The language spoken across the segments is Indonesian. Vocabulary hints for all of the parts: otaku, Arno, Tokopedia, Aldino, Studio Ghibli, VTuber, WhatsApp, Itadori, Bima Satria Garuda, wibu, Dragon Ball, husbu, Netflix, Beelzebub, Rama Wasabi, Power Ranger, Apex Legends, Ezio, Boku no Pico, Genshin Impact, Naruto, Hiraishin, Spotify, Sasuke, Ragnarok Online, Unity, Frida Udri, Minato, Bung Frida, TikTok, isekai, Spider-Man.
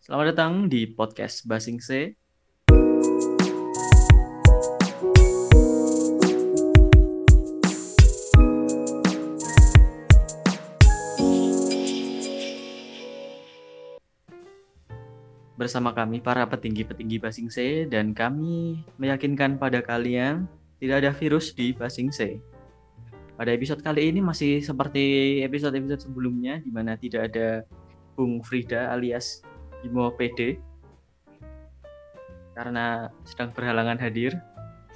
Selamat datang di podcast Basingse. Bersama kami para petinggi-petinggi Basingse, dan kami meyakinkan pada kalian tidak ada virus di Basingse. Pada episode kali ini masih seperti episode-episode sebelumnya, di mana tidak ada Bung Frida alias Bimo PD karena sedang berhalangan hadir.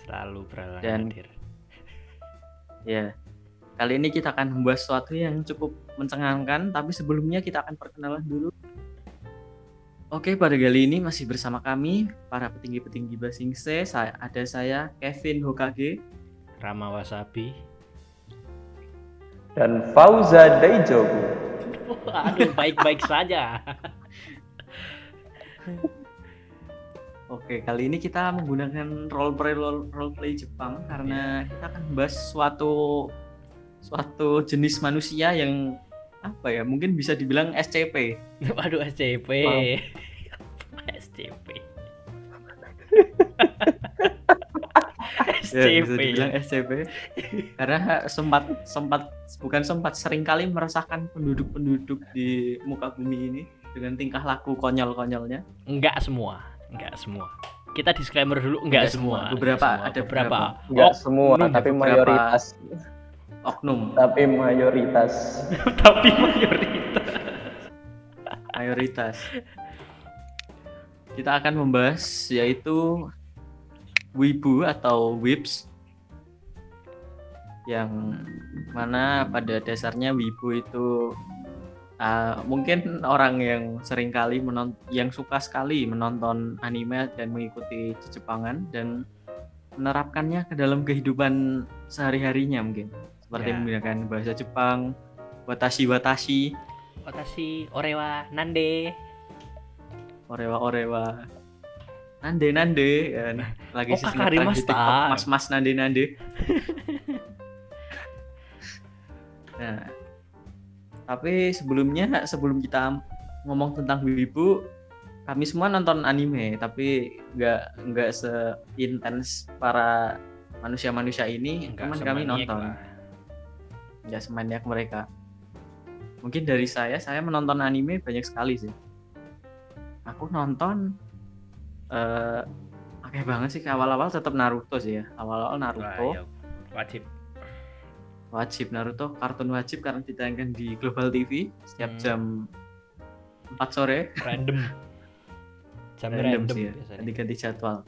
Selalu berhalangan hadir. Ya, kali ini kita akan membahas sesuatu yang cukup mencengangkan, tapi sebelumnya kita akan perkenalan dulu. Oke, pada kali ini masih bersama kami para petinggi-petinggi Basingse. Ada saya, Kevin Hokage, Rama Wasabi, dan Fauza Daijogu. Aduh, baik-baik saja. Oke, kali ini kita menggunakan roleplay Jepang karena kita akan membahas suatu jenis manusia yang apa ya, mungkin bisa dibilang SCP. Waduh, SCP. Wow. SCP. SCP. Ya, bisa dibilang SCP. Karena bukan sempat seringkali meresahkan penduduk-penduduk di muka bumi ini dengan tingkah laku konyol-konyolnya. Enggak semua. Kita disclaimer dulu, enggak semua. Beberapa. Tapi mayoritas. Kita akan membahas yaitu wibu atau wibs, yang mana pada dasarnya wibu itu mungkin orang yang seringkali yang suka sekali menonton anime dan mengikuti Jepangan dan menerapkannya ke dalam kehidupan sehari-harinya mungkin. Seperti menggunakan bahasa Jepang, watashi, orewa, nande, orewa, nande, kan lagi sesuatu di TikTok, mas nande. Nah, tapi sebelum kita ngomong tentang wibu, kami semua nonton anime, tapi nggak seintens para manusia ini, cuman kami nonton. Ya, semaniak mereka. Mungkin dari saya menonton anime banyak sekali sih. Aku nonton akeh banget sih. Awal-awal tetap Naruto sih ya. Awal-awal Naruto. Wah, wajib Naruto, kartun wajib karena ditayangkan di Global TV setiap jam 4 sore. Random. Jam random sih ya. Ganti-ganti jadwal.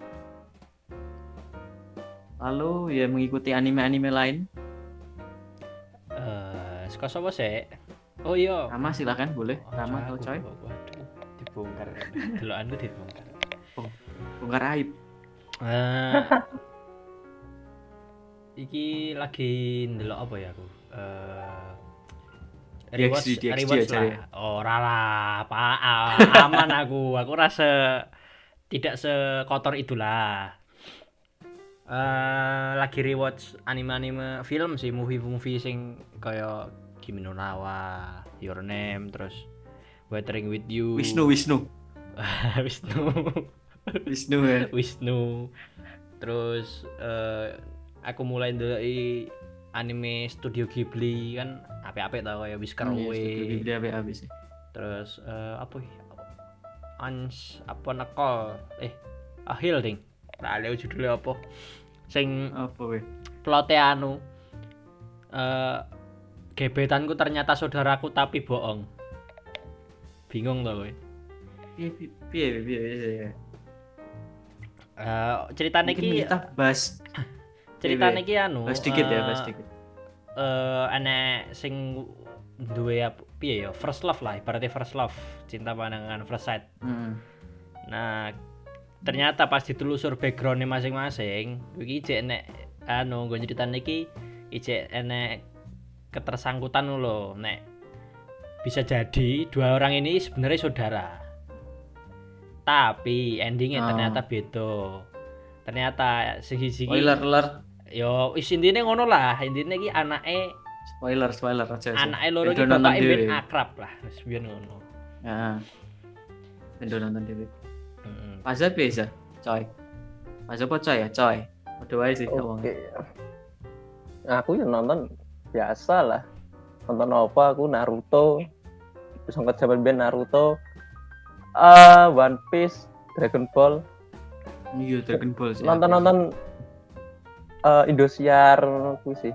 Lalu ya mengikuti anime-anime lain. Suka sopo sih? Oh iya, Rama silakan, boleh. Rama atau Coy? Dibongkar. Delokan ku dibongkar. Bongkar aib. Iki lagi ndelok apa ya aku? Rewatch lah. Ora lah, aman aku. Aku rasa tidak sekotor itulah. Lagi rewatch anime-anime film sih, movie-movie sing kaya Kimi no Na wa Your Name, terus Weathering with You. Wisnu. Terus aku mulai ndelok anime Studio Ghibli kan, apik-apik tau kaya Whisker Away. Studio Ghibli apik sih. Terus Ahil ding. Tak leo judulnya apa? Sing apa we? Plote anu. Gebetanku ternyata saudaraku tapi bohong. Bingung to kowe. Piye. Ceritane iki kita bahas. Ceritane iki bahas dikit. Ana sing duwe piye ya? First love lah, berarti first love, cinta pandangan first sight. Nah, ternyata pas ditelusur background-e masing-masing, iki jek nek nggo critane iki jek enek ketersangkutan lho, nek bisa jadi dua orang ini sebenarnya saudara. Tapi endingnya ternyata beda. Ternyata siji-siji spoiler. Yo wis intine ngono lah, intine iki anake spoiler aja. Anake loro iki bapake ben akrab lah, wis biyen ngono. Heeh. Endo nonton dhewe. Heeh. Masa bisa, coy. Masa apa coy ya, coy. Padha wae sih wong. Aku yang nonton biasa lah. Nonton apa aku Naruto. Terus angkat jaman ben Naruto. One Piece, Dragon Ball. Iya, Dragon Ball sih. Nonton-nonton Indosiar ku sih.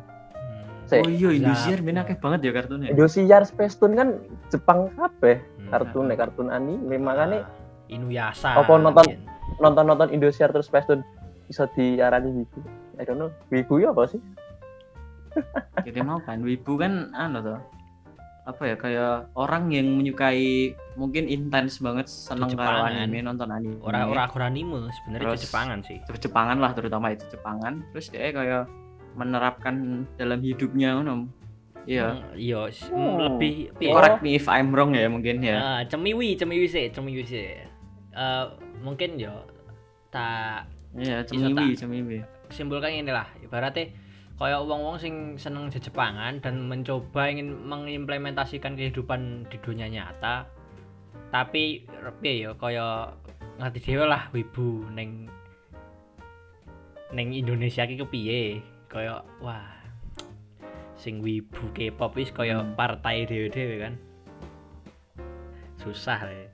Oh iya, Indosiar bener akeh banget ya kartunnya. Indosiar Space Toon kan Jepang kabeh. Kartune, kartun anime makane Inuyasha. Apa nonton Indosiar terus Space Toon iso diarani wibu. I don't know, wibu ya apa sih? Kita mau kan wibu kan anu to. Apa ya kayak orang yang menyukai mungkin intens banget seneng karo anime, nonton anime. Ora aku anime sebenarnya Jepangan sih. Jepangan lah terutama itu Jepangan. Terus dia kayak menerapkan dalam hidupnya ngono. Iya. Iya, lebih correct me if I'm wrong ya mungkin ya. Cemiwi sih. Mungkin yo tak iya, cemiwi. Simpulkan ini lah, ibaratnya kaya wong-wong sing seneng Jepangan dan mencoba ingin mengimplementasikan kehidupan di dunia nyata. Tapi piye yo kaya ngerti dhewe lah wibu ning Indonesia iki kepiye? Kaya wah sing wibu K-pop wis kaya partai dhewe-dhewe kan. Susah ya.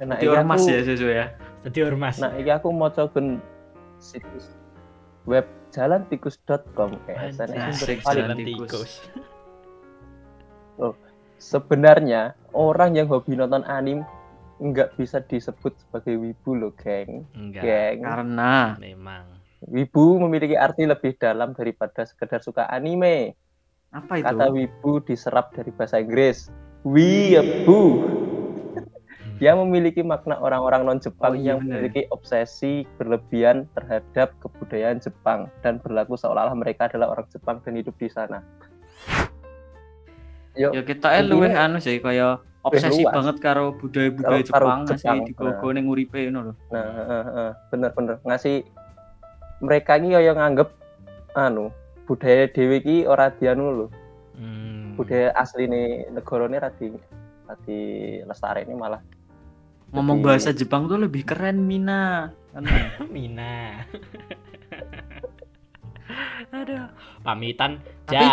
Enak iki ormas ya sesuai ya. Dadi ormas. Nah, iki aku maca gen situs web jalantikus.com kayak SNS paling tikus. Oh, sebenarnya orang yang hobi nonton anime enggak bisa disebut sebagai wibu loh, geng. Enggak. Karena memang wibu memiliki arti lebih dalam daripada sekedar suka anime. Apa itu? Kata wibu diserap dari bahasa Inggris. Wibu. Dia memiliki makna orang-orang non-Jepang yang memiliki obsesi berlebihan terhadap kebudayaan Jepang dan berlaku seolah-olah mereka adalah orang Jepang dan hidup di sana. Yo ya kita luwih anu sih kaya obsesi banget karo budaya-budaya Jepang sing digogo ning uripe ngono lho. Nah, bener-bener ngasih mereka ini yang nganggep anu budaya dhewe iki ora dianu lho. Budaya asline negarane radi lestari ini malah. Ngomong bahasa Jepang tuh lebih keren Mina. Mina. Aduh, pamitan. Tapi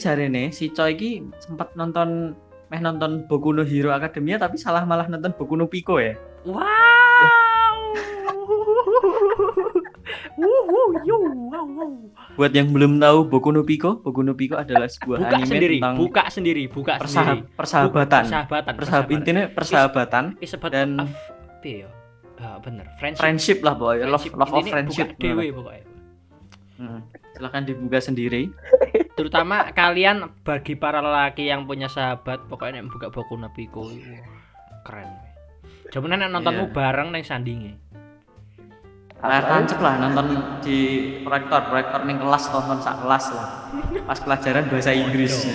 jarene si Choi iki sempat nonton Boku no Hero Academia tapi salah malah nonton Boku no Pico ya. Wow. Buat yang belum tahu Boku no Pico adalah sebuah anime tentang persahabatan dan friendship lah boy, love of friendship dewe pokoknya. Silakan dibuka sendiri. Terutama kalian bagi para lelaki yang punya sahabat pokoknya nek buka Boku no Pico keren. Jaman nek nontonmu bareng ning sandinge. Layar tancep lah nonton di proyektor ning kelas nonton sak kelas lah. Pas pelajaran bahasa Inggris.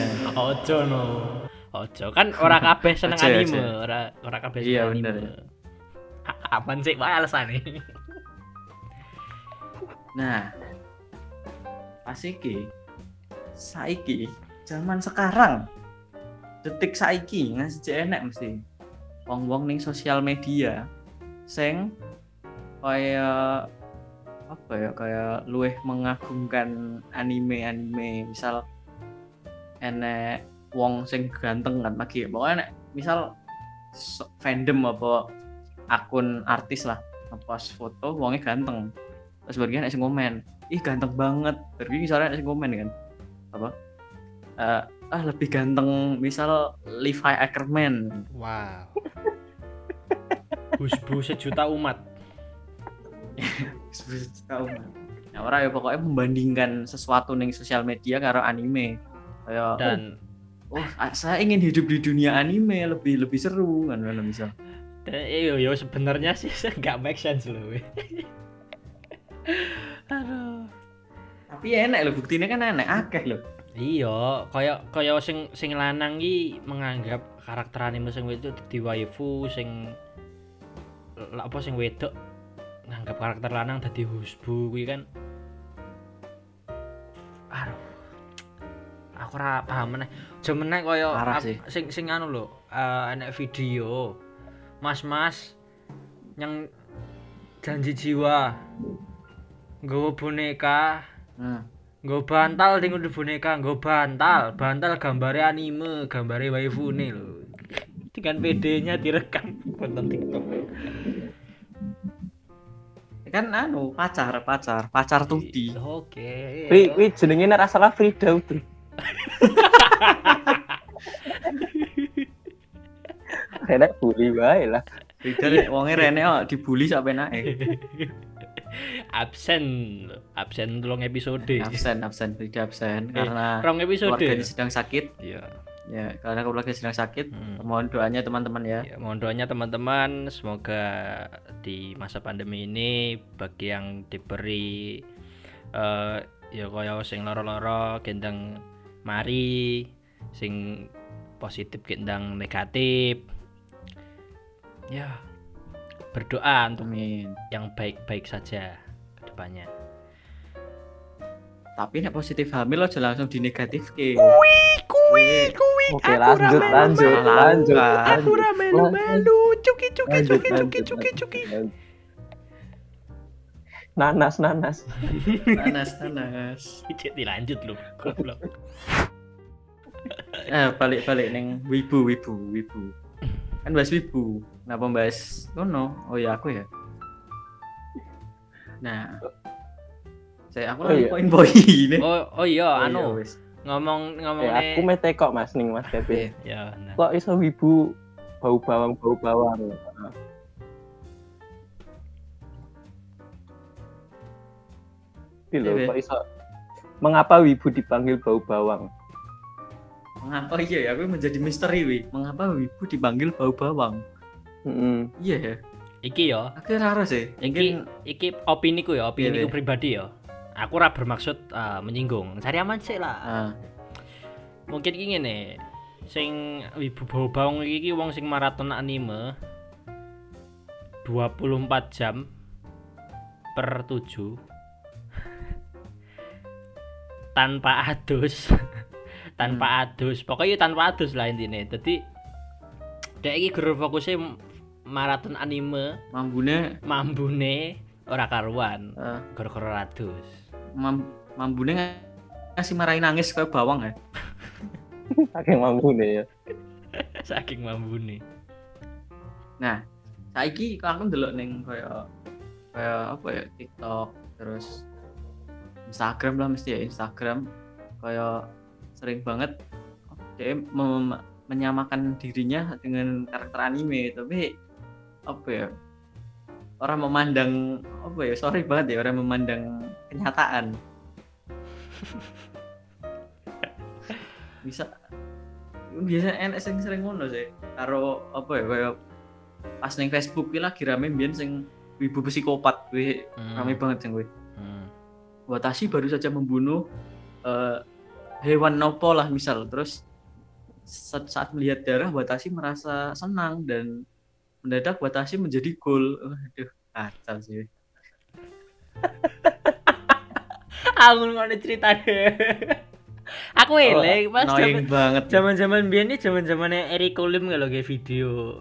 Ojo kan ora kabeh seneng anime, ora kabeh seneng anime. Iya bener. Apaan sih alasane? Nah. Pas iki zaman sekarang. Detik saiki ngasih enek mesti. Wong-wong ning sosial media sing kayak luweh mengagumkan anime misal enek wong sing ganteng kan lagi pokoknya enek misal fandom apa akun artis lah ngepost foto wongnya ganteng terus bagian enek sing komen ih ganteng banget terus misalnya enek sing komen kan apa lebih ganteng misal Levi Ackerman wow husbu sejuta umat nah, orang ya pokoknya membandingkan sesuatu ning sosial media karo anime. Kayak dan saya ingin hidup di dunia anime lebih seru kan ngono misal. Yo sebenarnya sih enggak make sense lho. Aduh. Tapi enak lho buktine kan enak akeh lho. Iya, kaya sing lanang iki menganggap karakter anime sing wedok dadi waifu sing apa sing wedok nganggap karakter lanang dadi husbu kuwi kan. Aduh. Aku aku ora paham meneh. Jemene koyo sing anu lho, enek video. Mas-mas yang janji jiwa. Nggawa boneka. Nggawa bantal ning ngundhuh boneka, nggawa bantal. Bantal gambare anime, gambare waifune lho. Dengan PD-nya direkam konten TikTok. Kan anu pacar tudi. Oke. Kuwi jenenge nek ora salah Frida Udri. Enak bully wae lah. Frida nek wonge rene kok dibully sak penake. Absen 3 episode. Absen Frida absen karena 3 episode. Keluarganya sedang sakit. Iya. Ya, karena keluarga sedang sakit. Mohon doanya teman-teman ya. Mohon doanya teman-teman, semoga di masa pandemi ini bagi yang diberi ya koyo sing loro-loro gendang mari, sing positif gendang negatif. Ya, berdoa untuk Amin. Yang baik-baik saja ke depannya. Tapi nek positif hamil aja langsung dinegatifke. Kui, oke, lanjut. Aku ramelu, cuki. Nanas. Icet dilanjut lho, goblok. Balik ning wibu. Kan bahas wibu. Napa bahas ngono? Oh ya aku ya. Nah. Saya aku lagi poin ini. Oh iya, anu. ngomong aku mete kok mas ning mas Kevin ya bener kok iso wibu bau bawang lho kok iso mengapa wibu dipanggil bau bawang mengapa iya ya aku menjadi misteri mengapa wibu dipanggil bau bawang iya ya iki yo aku ora sih iki opiniku pribadi yo. Aku ora bermaksud menyinggung. Cari aman sik lah. Mungkin iki ngene. Sing wibu bau bawang iki wong sing maraton anime 24 jam per 7 tanpa adus. Pokoknya tanpa adus lah intine. Dadi dhek iki guru fokusnya maraton anime, mambune ora karuan. Gara-gara adus. Mambune ngasih marahin nangis kayak bawang ya. Saking mambune. Nah, saiki aku ndelok ning kayak apa ya TikTok terus Instagram lah mesti ya Instagram kayak sering banget dia menyamakan dirinya dengan karakter anime tapi apa ya orang memandang apa ya sorry banget ya orang memandang kenyataan. Biasa enak sering ngono sih. Karo apa ya kayak pas ning Facebook iki lagi rame mbiyen sing wibu psikopat kuwi rame banget sing kuwi. Watashi baru saja membunuh hewan nopo lah misal terus saat melihat darah Watashi merasa senang dan mendadak Watashi menjadi gol. Aduh, kacau sih. Aku ngono ceritane. Aku eling pas jaman-jaman biyen iki jaman-jamane Eric Colim lho nge video.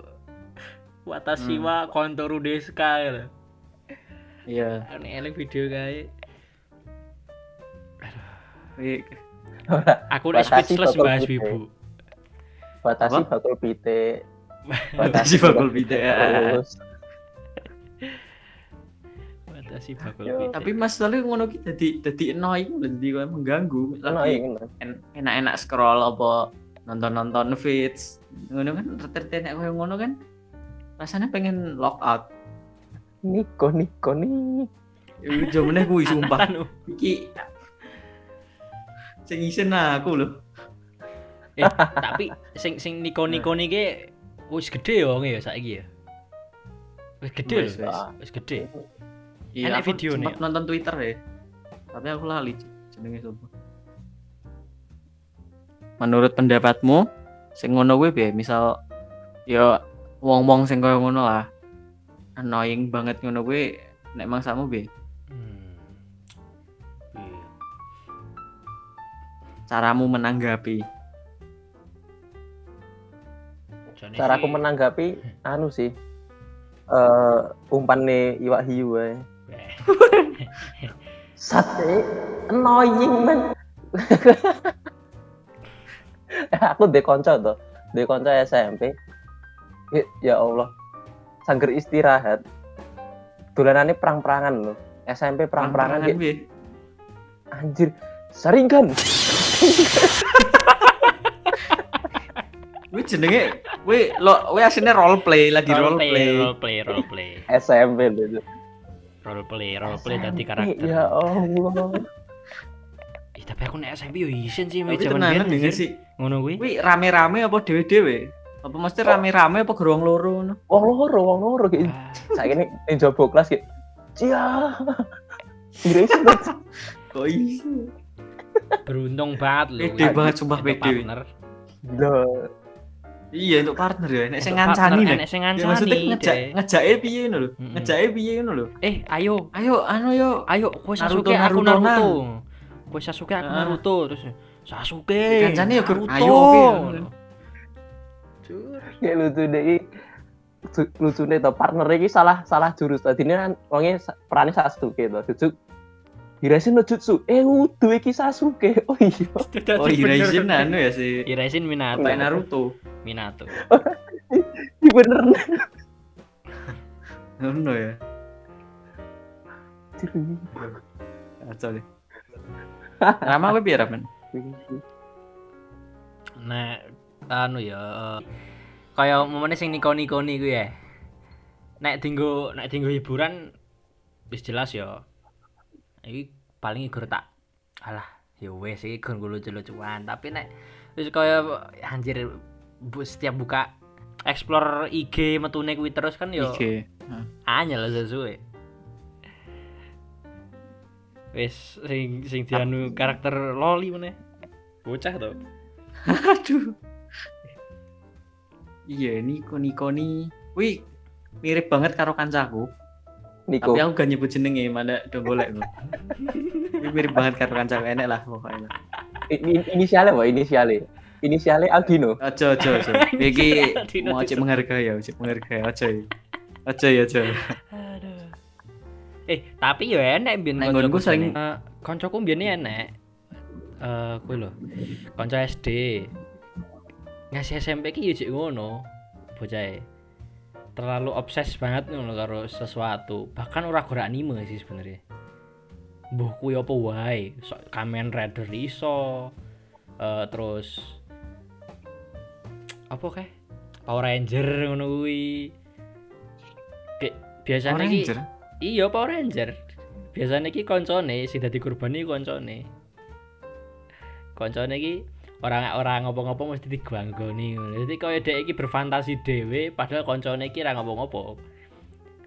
Watashi wa kontoru desu ka lho. Iya. Ane eling video kae. Aduh. Aku udah speechless bahas wibu. Watashi bakul pite. Watashi bakul pite. Tapi Mas Lali ngono ki dadi annoying lendi kowe mengganggu. Enak-enak scroll apa nonton feeds. Ngono kan tertenek kowe ngono kan. Rasanya pengen lock out. Niko. Yo meneh kuwi sumpah. Iki sing isen aku lho. Tapi sing niko niki wis gede ya wonge ya saiki ya. Wis gede. Iya, aku sempat nonton Twitter ya. Tapi aku lali jenenge sapa. Menurut pendapatmu sing ngono kuwi piye? Misal ya wong-wong sing koyo ngono lah. Annoying banget ngono kuwi nek mangsamu piye? caramu menanggapi? Caraku menanggapi anu sih, umpannya iwak hiu aja. Sate annoying man. Aku dekonco SMP. Ya Allah, sangger istirahat dolanane perang-perangan lho. SMP perang-perangan piye? Anjir, saringan. Wih jenenge, wih lo, wih aslinya role play. SMP dulu. Role play tadi karakter. Ya Allah. Ya, tapi aku nek SMP yo isen sih, jaman biyen sih. Ngono kuwi. Wih rame-rame apa dhewe-dhewe? Apa mesti rame-rame apa gerong loro ngono? Wong loro iki. Saiki nek njaba kelas iki. Cia. Direng banget. Koi. Beruntung banget lho. Pede banget sumpah pede. Lho. Iya untuk partner ya, nek sing ngancani. Maksudnya ngejake piye ngono lho. Ayo kowe Sasuke aku Naruto. Terus Sasuke ngancani ya Naruto. Ayo lucu deh to partner iki salah jurus. Tadine wonge perane Sasuke to. Jujuk Hiraisin no jutsu, udah iki Sasuke, oh iya. Oh Hiraisin anu ya si Hiraisin Minato. Iya bener. Anu ya. Kacau deh. Nama apa biar apa? Nah, anu ya. Kayak momennya sing nikoni gue ya. Nek tinggu hiburan, bis jelas ya. Iki paling igur tak. Alah, ya wis iki gur lucu-lucuan, tapi nek wis kaya anjir setiap buka explore IG metune kuwi terus kan yo. IG. Anyel sesuai. Wis sing dianu karakter loli meneh. Bocah to. Aduh. Iya, Niko. Wih, mirip banget karo kancaku. Niko. Tapi aku gak nyebut jenenge, mana do golek lho. Mirip banget karo kanca enek lah pokoknya. Inisiale Aldino. Aja. Iki mau cek menghargai aja. Aduh. Tapi yo enek ben kancaku sering kancaku biyen enek. Kowe lho. Kanca SD. Ngasih SMP ki yo jek ngono bocahe. Terlalu obses banget ngono karo sesuatu. Bahkan ora gora anime sih sebenarnya. Mbuh kuwi apa wae, Kamen Rider iso. Terus apa kae? Power Ranger ngono kuwi. Biasane iki iya Power Ranger. Biasane iki koncone sing dadi kurban iki koncone. Koncone iki orang ngopo-ngopo mesti diganggoni. Jadi kaya dhek iki berfantasi dhewe padahal koncone iki ra ngopo-ngopo.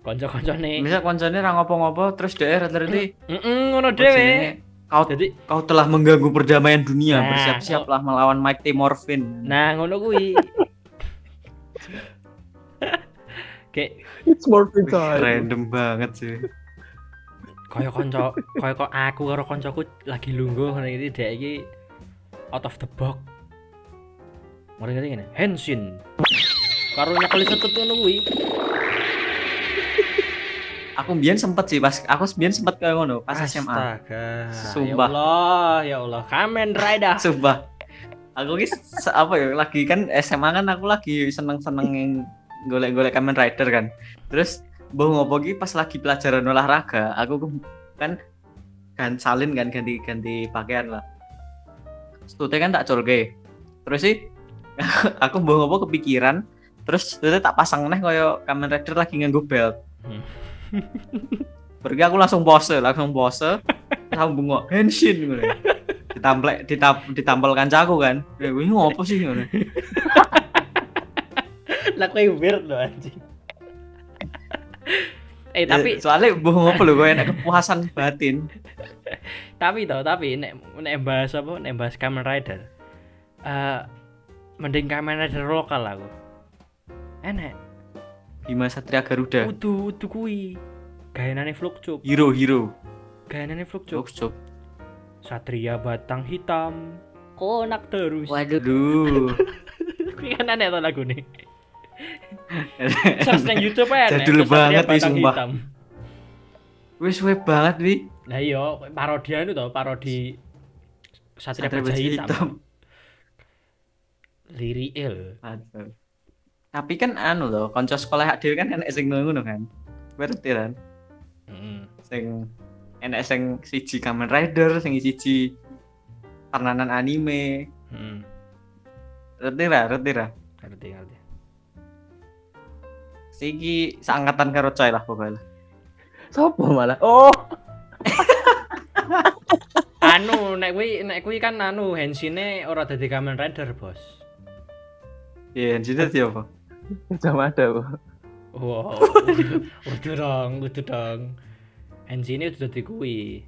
Kanca-kancane. Misal koncone ra ngopo-ngopo terus dhek reti-reti. Ngono dhewe. Kau telah mengganggu perdamaian dunia. Nah, bersiap-siaplah melawan Mighty Morphin. Nah, ngono kuwi. Oke, it's Morphin time. Random banget sih. Kaya aku karo kancaku lagi lungguh ngene iki dhek iki out of the box. Mari ngerti ngene, Henshin. Karo nyekeli setut ngono kuwi. Aku mbiyen sempet kaya ngono pas SMA. Astaga. Sumpah. Ya Allah, Kamen Rider. Sumpah. Aku iki apa ya lagi kan SMA kan aku lagi seneng-seneng golek-golek Kamen Rider kan. Terus mbok ngopo iki pas lagi pelajaran olahraga, aku kan salin kan ganti pakaian lah. Stute kan tak colke. Terus sih aku mbok ngopo kepikiran, terus stute tak pasang neh koyo Kamen Rider lagi nganggo belt. Pergi aku langsung pose. Aku bengok, Henshin ngono. Ditampel kancaku kan. Kuwi ngopo sih ngono. Lah kowe weird lho anjing. Tapi soalnya mbok ngopo lho kowe enak kepuasan batin. Tapi nek bahas apa? Nek bahas Kamen Rider. Mending Kamen Rider lokal aku. Enak. Bima Satria Garuda. Udu kuwi. Gayanane Vlogjob. Hero. Satria Batang Hitam. konak terus. Waduh. Kan aneh tuh lagu nih. Search nang YouTube ae. Jadul banget wis sumpah. Wis suwe banget wi. Lah iya, parodian itu tau, parodi Satria Baja Hitam. Liri el. Tapi kan anu lho, kanca sekolah dhewe kan enek sing ngono kan. Berarti kan. Heeh. Sing enek sing siji Kamen Rider, sing siji pernanan anime. Heeh. Ngerti. Siki seangkatan karo coy lah pokoknya. Sopo malah. Oh. Anu nek kuwi kan anu hensine ora dadi Kamen Rider, Bos. Iya, hensine siapa? Sama ada, Bos. Wow. Udah dong. Hensine udah dadi kuwi.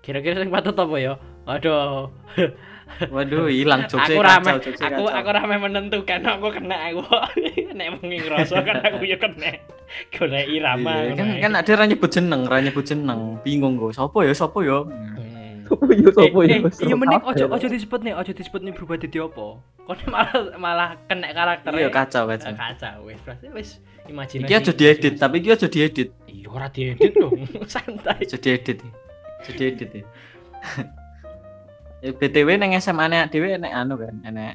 Kira-kira sing patut apa ya? Waduh, hilang jokes. Aku ramai menentukan aku kena aku. Nek mung ngrasa kan aku yo kena. Golek irama. Kan ada ra nyebut jeneng. Bingung go. Sopo yo? Sopo yo. Yo menik ojo disebut nih berubah dadi apa? Kon malah kena karakter. Yo kacau. Kacau wis imajinasi. Iki aja diedit, tapi iki aja diedit. Iya ora diedit dong. Santai. Jadi edit. BTW nang SMA nek dhewe nek anu kan, enek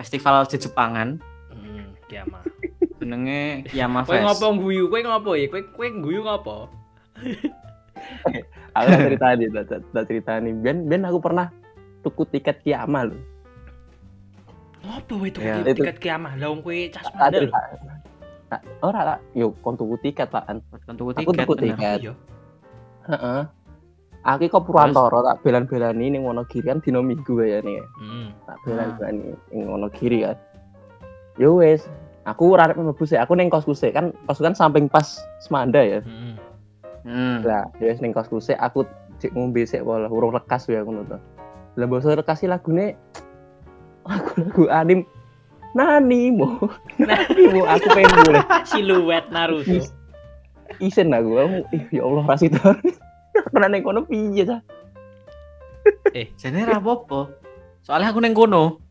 festival Jejepangan. Kiamah. Jenenge Kiamah Fest. Kowe ngopo guyu? Aku tak ceritani. Ben aku pernah tuku tiket Kiamah lho. Ngopo wae tiket Kiamah? Lah wong kowe cas mandel. Ora lah, yo kon tuku tiket Pakan. Aku tuku tiket. Heeh. Aku kok Purwantara tak belan-belani ning Wonogiri kan dina Minggu kayane. Tak belan-belani ning Wonogiri kan. Yo wis, aku ora arep mlebu sik. Aku ning kosku sik kan, kosku kan samping pas Semanda ya. Lah, wis ning kosku sik aku cek ngombe sik wae urung lekas ya ngono to. Lah basa lekas lagune lagu anim Nanimo aku pengen boleh siluet Naruto. Isen aku, ya Allah rasitor. Kena neng kono piye ta? Jane ra apa-apa. Soalnya aku neng kono.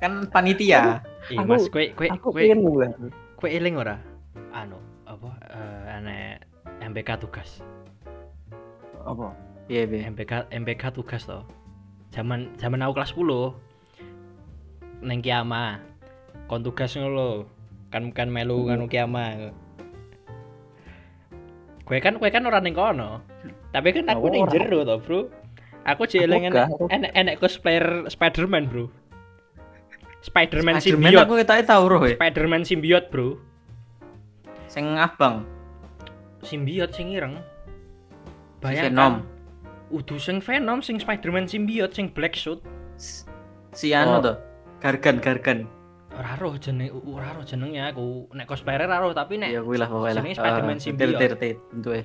Kan panitia. Mas kowe eling ora? Anu, apa anek MPK tugas. Apa? Piye? MPK tugas to. Zaman aku kelas 10. Neng Kiamah. Kon tugas ngono. Kan melu kanu Kiamah. Kowe kan ora ning kono. Tapi kan aku ning jero to, Bro. Aku jeleng enek cosplayer Spider-Man, Bro. Spider-Man simbiot. Aku ketoke tau roh ya. Spider-Man simbiot, Bro. Sing abang. Simbiot sing ireng. Bayangkan. Venom. Udu sing Venom sing Spider-Man simbiot sing black suit. Si anu to. Gargan. Ora roh jenenge aku. Nek cosplayer ora roh, tapi nek ya kuwi lah pokoke jenenge Spider-Man simbiot. Bentuke.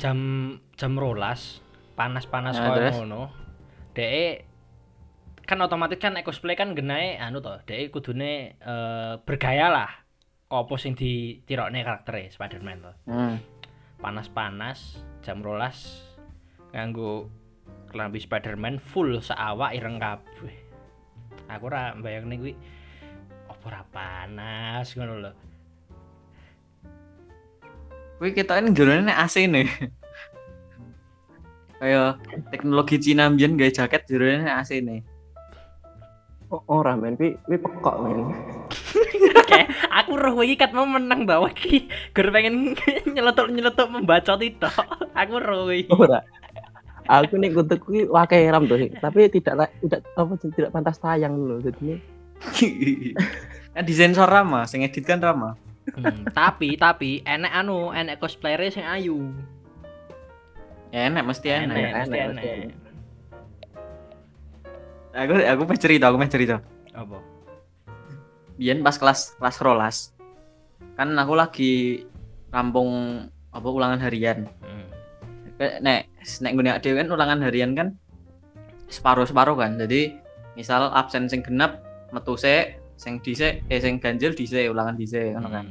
Jam 12 panas-panas koyo ngono. Deke kan otomatis kan nek cosplay kan genahe anu to, deke kudune bergaya lah. Apa sing ditirokne karaktere Spider-Man to. Panas-panas jam 12 nganggo klambi Spider-Man full seawak ireng kabeh. Aku ora mbayangne kuwi opo ra panas ngono lho. Kuwi ketoke ning jero nek AC-ne. Kaya teknologi Cina mbiyen gawe jaket jero nek AC-ne. Ora men kuwi pekok men. Aku roh iki kat mau menang bawa iki gur pengen nyeletuk membacot itu. Aku roh iki. Ora. Aku nih kutuk kuwi wakai ram tuh, tapi tidak pantas tayang loh jadinya. Kan disensor Rama, sing edit kan Rama. Tapi enek cosplayer sing ayu. Ya enek mesti enek. Aku mau cerita. Apa? Biyen pas kelas rolas. Kan aku lagi rampung apa ulangan harian. Nek nggone dhewe kan ulangan harian kan separo-separo kan. Jadi misal absen sing genep metu sik, sing ganjil dhisik ulangan dhisik ngono kan.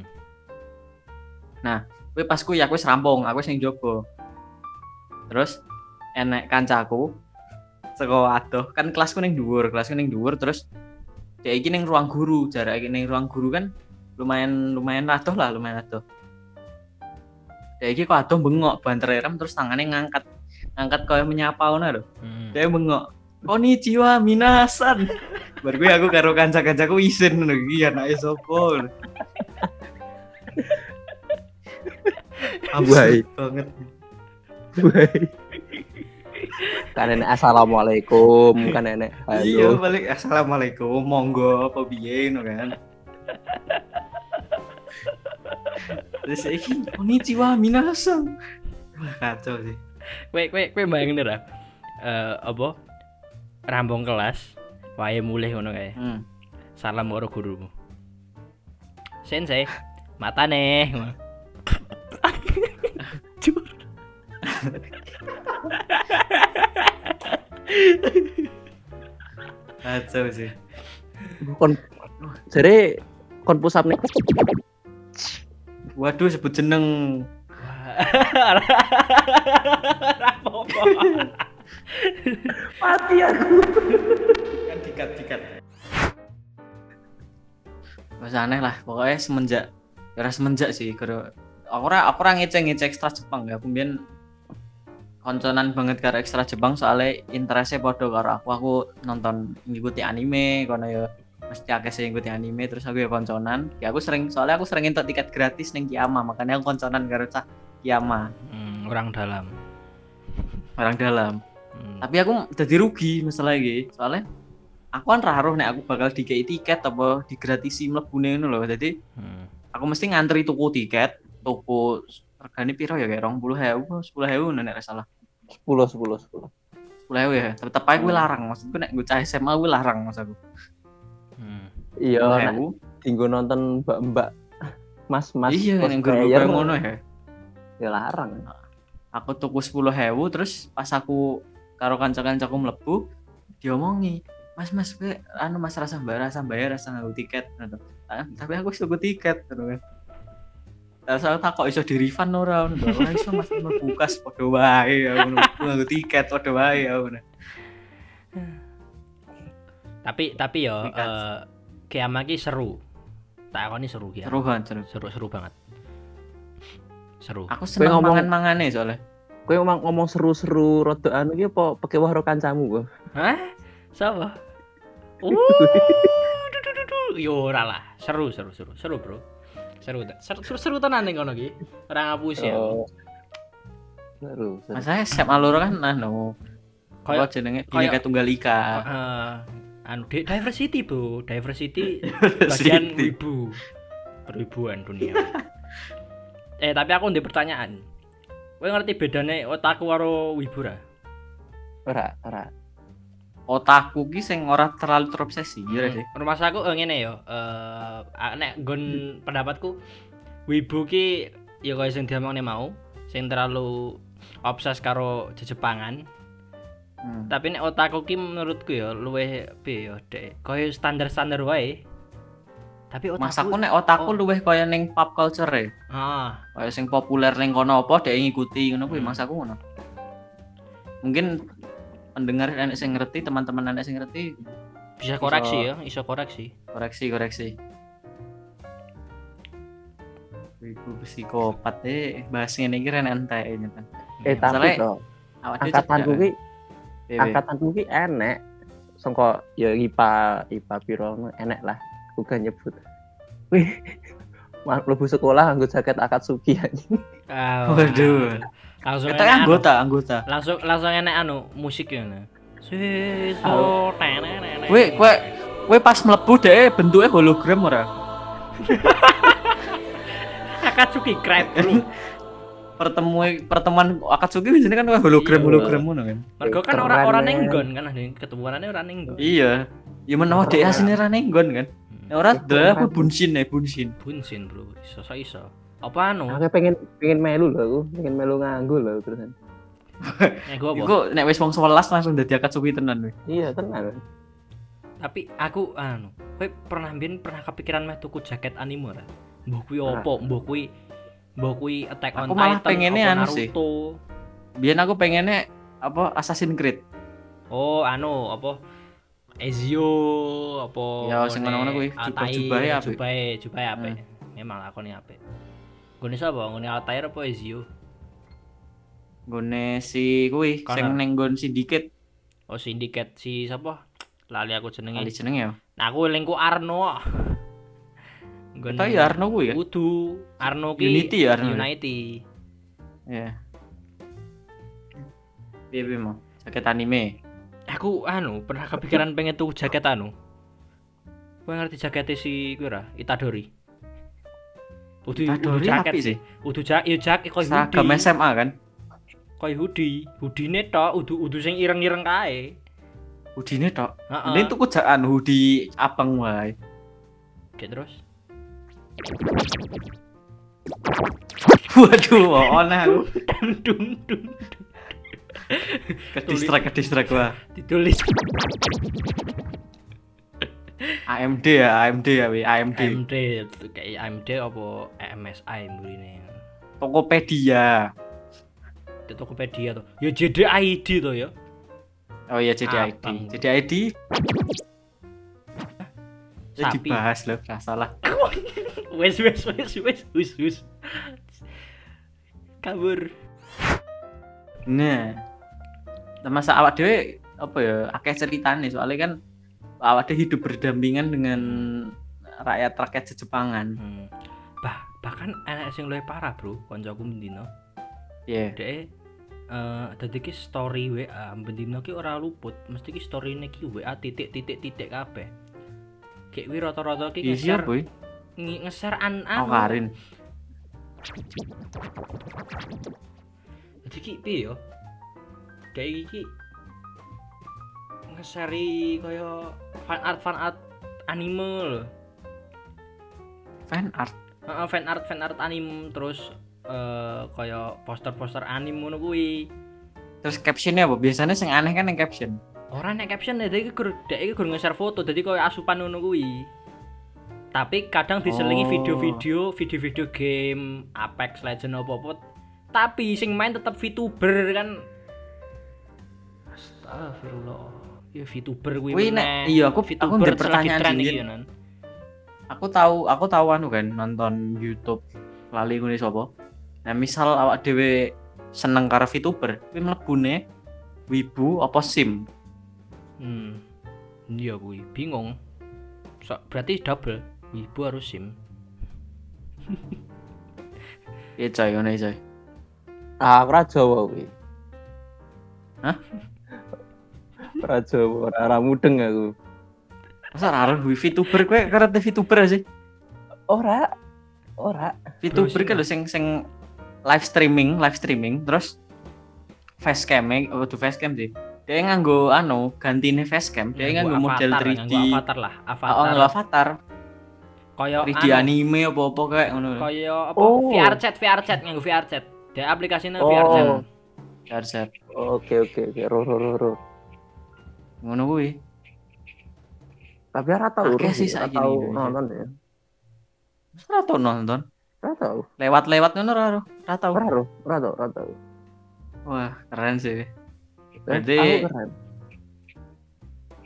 Nah, kuwi pas kuwi aku wis rampung, aku sing njogo. Terus enek kancaku saka adoh, kan kelasku ning dhuwur terus dhek iki ning ruang guru, jarak iki ning ruang guru kan lumayan adoh. Dhek iki kok adoh bengok banter rem terus tangane ngangkat koyo menyapa ngono lho. Dhek bengok, "Konnichiwa minasan." Bar kuwi aku karo kanca-kancaku isin ngono iki anake sapa. Baik banget. Baik. Kan enek assalamualaikum, kan enek halo. Iya, balik assalamualaikum, monggo apa piye ngono kan. Terus iki konnichiwa minasan. Wah, kacau sih. Kowe mbayangin ra? Apa? Rambung kelas, wae mulih ngono kae. Salam karo gurumu. Sensei, matane. Cuk. Kacau sih. Jare kon pusapne. Waduh, sebut jeneng. Rapopo. Mati aku. Kan dikat. Wes aneh lah, pokoknya semenjak sih karo aku ora ngecek ekstra Jepang ya. Aku mbiyen konconan banget karo ekstra Jepang soalnya interese padha karo aku. Aku nonton ngikuti anime kono ya mesti akeh sing ngikuti anime terus aku ya konconan. Ya aku sering entuk tiket gratis ning Kiamah, makanya aku konconan karo cah Kiamah. Orang dalam. Tapi aku jadi rugi masalah iki. Soalnya aku kan raruh nek aku bakal dikei tiket apa digratisi mlebune ngono lho. Dadi aku mesti ngantri tuku tiket, toko regane piro ya kayak 20.000, 10.000 nek ora salah. 10.000 ya. Tapi tepae kuwi larang, maksudku nek nggo cah SMA kuwi larang maksudku. Iya, nek dinggo nonton mbak-mbak, mas-mas. Iya, nek grup ngono ya. Ya larang. Aku tuku 10.000 terus pas aku karo kanca-kancaku mlebu diomongi, "Mas, kowe anu Mas rasa bayar nganggo tiket." Tapi aku wis tuku tiket ngono kan. Terus aku tak kok iso di-refund ora ngono. Ora iso Mas mbukas padha wae ngono. Nganggo tiket padha wae ngono. Tapi yo Kiamah iki seru. Takoni seru ya. Seru banget. Seru. Aku seneng mangan-mangane soalnya. Kowe ngomong seru-seru rada anu iki apa pake wah karo kancamu kok? Hah? Sapa? Yo ora lah, seru, Bro. Seru tenan ning kono iki. Ora ngapus ya. Seru. Masane SMA loro kan anu. Kaya jenenge Bineka Tunggal Ika. Anu diversity, Bro. Diversity bagian wibu. Peribuan dunia. Tapi aku ndek pertanyaan. Kowe ngerti bedane otaku karo wibu ra? Ora. Otaku ki sing ora terlalu terobsesi ya sih. Rumasaku ngene ya. Nek nggon pendapatku wibu ki ya kaya sing diomongne mau, sing terlalu obses karo jejepangan. Tapi nek otaku ki menurutku ya luwih piye ya, Dek. Kaya standar-standar wae. Tapi otaku nek otaku luwih kaya ning pop culture e. Kaya sing populer ning kono apa dhek ngikuti ngono kuwi masaku ngono. Mungkin pendengar enek sing ngerti, teman-teman enek sing ngerti bisa koreksi ya, iso koreksi. Koreksi. Wibu psikopat e bahas ngene iki ren entek nyetan. Tapi to. Angkatanku ki enek sangka ya IPA piro enek lah. Bukan nyebut. Wih. Mlebu sekolah nganggo jaket Akatsuki anjing. Waduh. Langsung anggota. Langsung enek anu musik ngono. Wih, kowe pas mlebu dhek bentuke hologram ora? Akatsuki crap lu. Pertemuan Akatsuki biasanya kan hologram ngono kan. Mergo kan ora ning nggon kan, ketemuanane ora ning nggon. Iya. Ya menawa dhek asine ora ning nggon kan. Ora deh, aku bunsin, Bro. Iso. Apa anu? Aku pengen melu lho aku, pengen melu nganggo lho terusan. Nego apa? Iku nek wis wong 11 langsung dadi Akatsuki tenan weh. Iya, tenan. Tapi aku anu, kowe pernah kepikiran meh tuku jaket anime ora? Mbah kuwi opo? Mbah kuwi Attack on Titan, Naruto. Biyen aku pengennya apa Assassin's Creed. Oh, anu apa Ezio apa. Ya sing ngono-ngono kuwi jubah apik. Memang lakone apik. Gone sapa? Gone Altair apa Ezio? Gone si kuwi sing ning nggon sindiket. Oh, sindiket si sapa? Lali aku jenenge. Lali jenenge ya. Nah, aku lingku Arno. Gone. Ta ya Arno kuwi ya. Kudu Arno ki Unity ya Arno. Unity. Ya. Piye mau? Jaket anime. Aku pernah kepikiran pengen tuh jaket anu. Kowe ngerti jakete si kuwi ora? Itadori. Itadori jaket sih. Udu jaket koyo hoodie. Seragam SMA kan. Koyo hoodie, hoodine tok, udu sing ireng-ireng kae. Hoodine tok. Ning tuku jakan hoodie abang wae. Oke, terus. Waduh, ana aku. Kedistrak gua. Ditulis. AMD kayak AMD apa MSI mburine. Tokopedia. Di Tokopedia to. Ya JD ID to ya. Oh ya JD ID. JD ID. Sapi. Dibahas lho, enggak salah. Wes. Kabur. Nah. Masa awak dhewe apa ya akeh ceritane soalnya kan awak dhewe hidup berdampingan dengan rakyat Jepangan. Bahkan enek sing luwih parah, Bro. Koncoku mendino. Iya. Yeah. Dhek dadi ki story WA mendino ki ora luput, mesti ki storine ki WA titik kabeh. Kek wi rata-rata ki ngeser an. Karin. Dadi ki piye yo? Kayak iki ngeseri kaya fan art anime lho. Fan art anime terus kaya poster-poster anime ngono kuwi. Terus captionnya apa? Biasanya sing aneh kan yang caption. Ora nek caption dadi iki gur ngeser foto dadi kaya asupan ngono kuwi. Tapi kadang diselingi video-video game Apex Legends apa-apa. Tapi sing main tetep VTuber kan. Astagfirullah. Ya VTuber kuwi nek. Iya aku ndek pertanyaan iki. Aku tahu anu kan nonton YouTube lali ngene sapa. Nah, misal awak dhewe seneng karo VTuber, kuwi mlebune wibu apa sim? Iya kuwi bingung. Berarti double, wibu harus sim. Ya coy, ngene coy. Ah, ora Jawa kuwi. Hah? Raja ora mudeng aku. Masa ora VTuber kowe karo VTuber sih? Ora. VTuber ki lho sing live streaming terus facecam sih. Dia nganggo gantine facecam, dia nganggo model 3D. Avatar. Kaya 3D anime apa-apa kayak ngono. Kaya apa? VR Chat nganggo VR Chat. Dia aplikasine VR Chat. VR Chat. Oke. Ro. Ngono kuwi. Tapi ora tau nonton ya. Wis ora tau nonton. Ora tau. Lewat-lewat ngono ora tau. Wah, keren sih. Berarti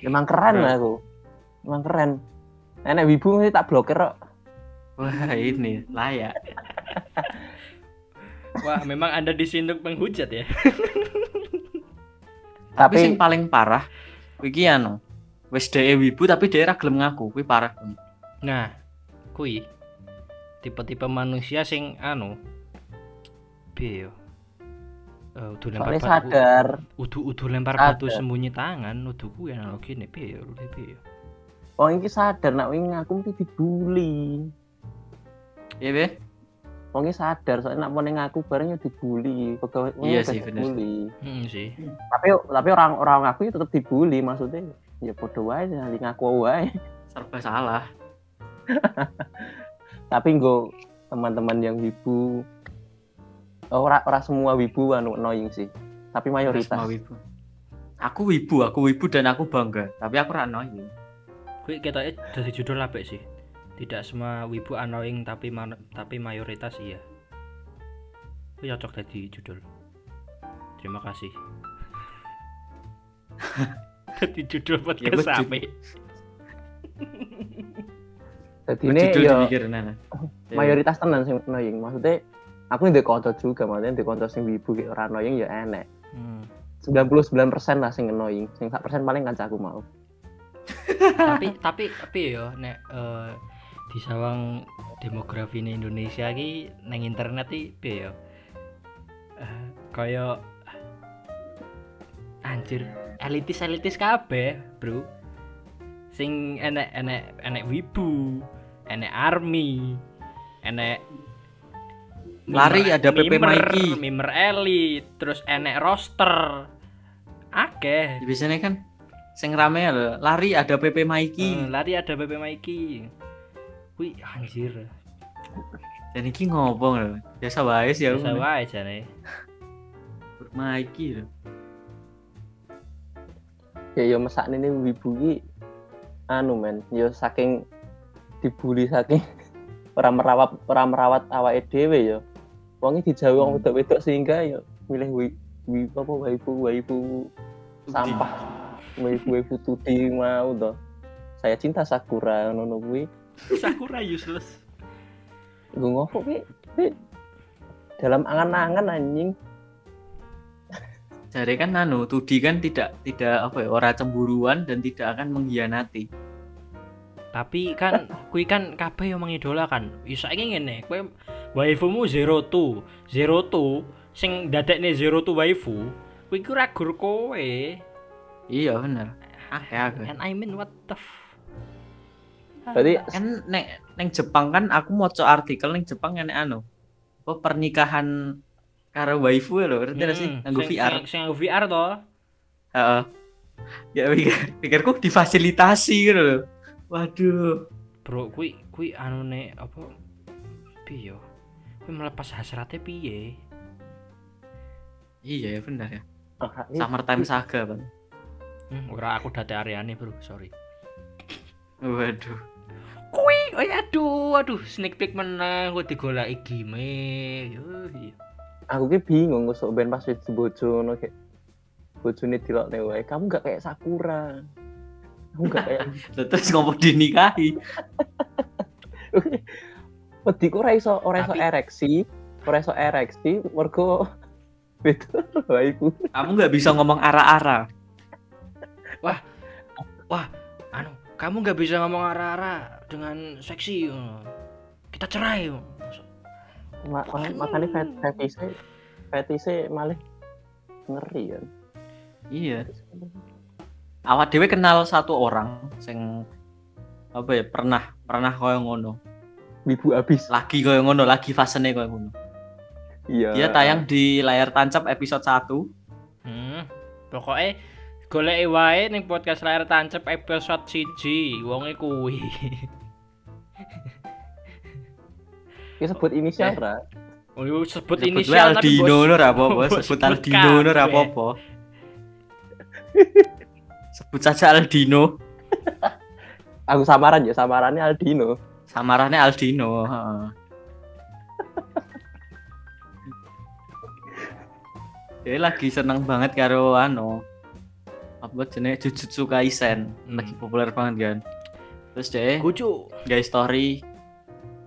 emang keren aku. Emang keren. Enek wibu mesti tak blokir kok. Wah, ini layak. Wah, memang Anda disinduk penghujat ya. Tapi sing paling parah iki wis dhewe wibu tapi dhewe ora gelem ngaku, kuwi parah. Nah, kuwi tipe-tipe manusia sing piye yo? Udu lempar batu sembunyi tangan, udu kuwi analogine piye yo? Wong iki sadar nek wingi ngaku mesti dibuli. Iya, Be. Wong iki sadar soalnya nek mone ngaku bareng yo dibuli, pegawai yo dibuli. Iya sih. Tapi orang ngaku tetep dibuli maksudnya. Ya podo wae nang ngaku wae. Serba salah. Tapi nggo teman-teman yang wibu. Ora semua wibu annoying sih. Tapi mayoritas. Wibu. Aku wibu dan aku bangga. Tapi aku ora annoying. Kuwi ketoke dadi judul apik sih. Tidak semua wibu annoying tapi mayoritas iya. Kuwi cocok dadi judul. Terima kasih. Tadi judul podcast apa? Tadi ini yo mayoritas tenan sing noying. Maksudnya aku ndek konco juga, maksudnya ndek konco sing wibu ki ora noying ya enek. 99% lah sing noying. Sing 1% paling kancaku mau. Tapi yo nek di sawang demografi ini Indonesia ki nang internet iki piye ya? Kaya anjir, elitis kabeh, Bro. Sing enek wibu, enek army, enek lari ada PP Maiki, member elit, terus enek roster. Akeh. Biasanya kan sing rame lho, lari ada PP Maiki. Lari ada PP Maiki. Wih, anjir. Dan ini ngobong lho. Biasa wae sih ya. Biasa wae jane. Bermaiki lho. Ya yo mesakne ning wibu iki anu men, yo saking dibuli saking ora merawat awake dhewe yo. Wong iki dijauhi wong wedok-wedok sehingga yo milih wibu sampah. Wibu tuti mau to. Saya cinta Sakura ngono kuwi. Sakura useless. Gue ngomong pi dalam angan-angan anjing. Jare kan anu Tudi kan tidak apa ya, ora cemburuan dan tidak akan mengkhianati. Tapi kan kui kan kabeh yo mengidolakan. Yo saiki ngene, kowe waifumu 02 sing dadekne 02 waifu, kuwi ku ra gur kowe. Iya bener. Ya, and I mean what the Tadi kan neng Jepang kan aku moco artikel neng Jepang kan anu apa pernikahan karo waifu lho ngerti sih nganggo VR. Sing nganggo VR to. Heeh. Ya pikirku difasilitasi gitu lho. Waduh. Bro kuwi anune apa piye yo. Kuwi melepas hasrate piye? Iya ya benar ya. Summertime Saga, Bang. Ora aku dadi areane, Bro. Sorry. Waduh. Kui, aduh, sneak peek menang, gue digolaki gimeh. Aku ki bingung, gue sok ben pas wis bojono kayak bojone dilokne wae. Kamu gak kayak Sakura. Kamu gak kayak terus ngomong dinikahi. Wedi ku ora iso ereksi, mergo betul wae ku. Kamu gak bisa ngomong ara-ara. Wah, anu kamu gak bisa ngomong ara-ara dengan seksi. Kita cerai. Makanya fetise malah ngeri kan. Iya. Awak dhewe kenal satu orang sing apa ya pernah koyo ngono. Wibu abis. Lagi koyo ngono, lagi fasene koyo ngono. Iya. Dia tayang di Layar Tancap episode 1. Pokoknya golek wae ning podcast Layar Tancep episode 1 wonge kuwi. Ki sebut inisial ra? Oh, sebut inisial tapi Aldino ora apa-apa, sebut Aldino ora apa-apa. Sebut saja Aldino. Aku samaran ya, samarannya Aldino. Samarannya Aldino, heeh. Dia lagi seneng banget karo Arno. Apa jenenge Jujutsu Kaisen lagi populer banget kan. Terus deh lucu guys story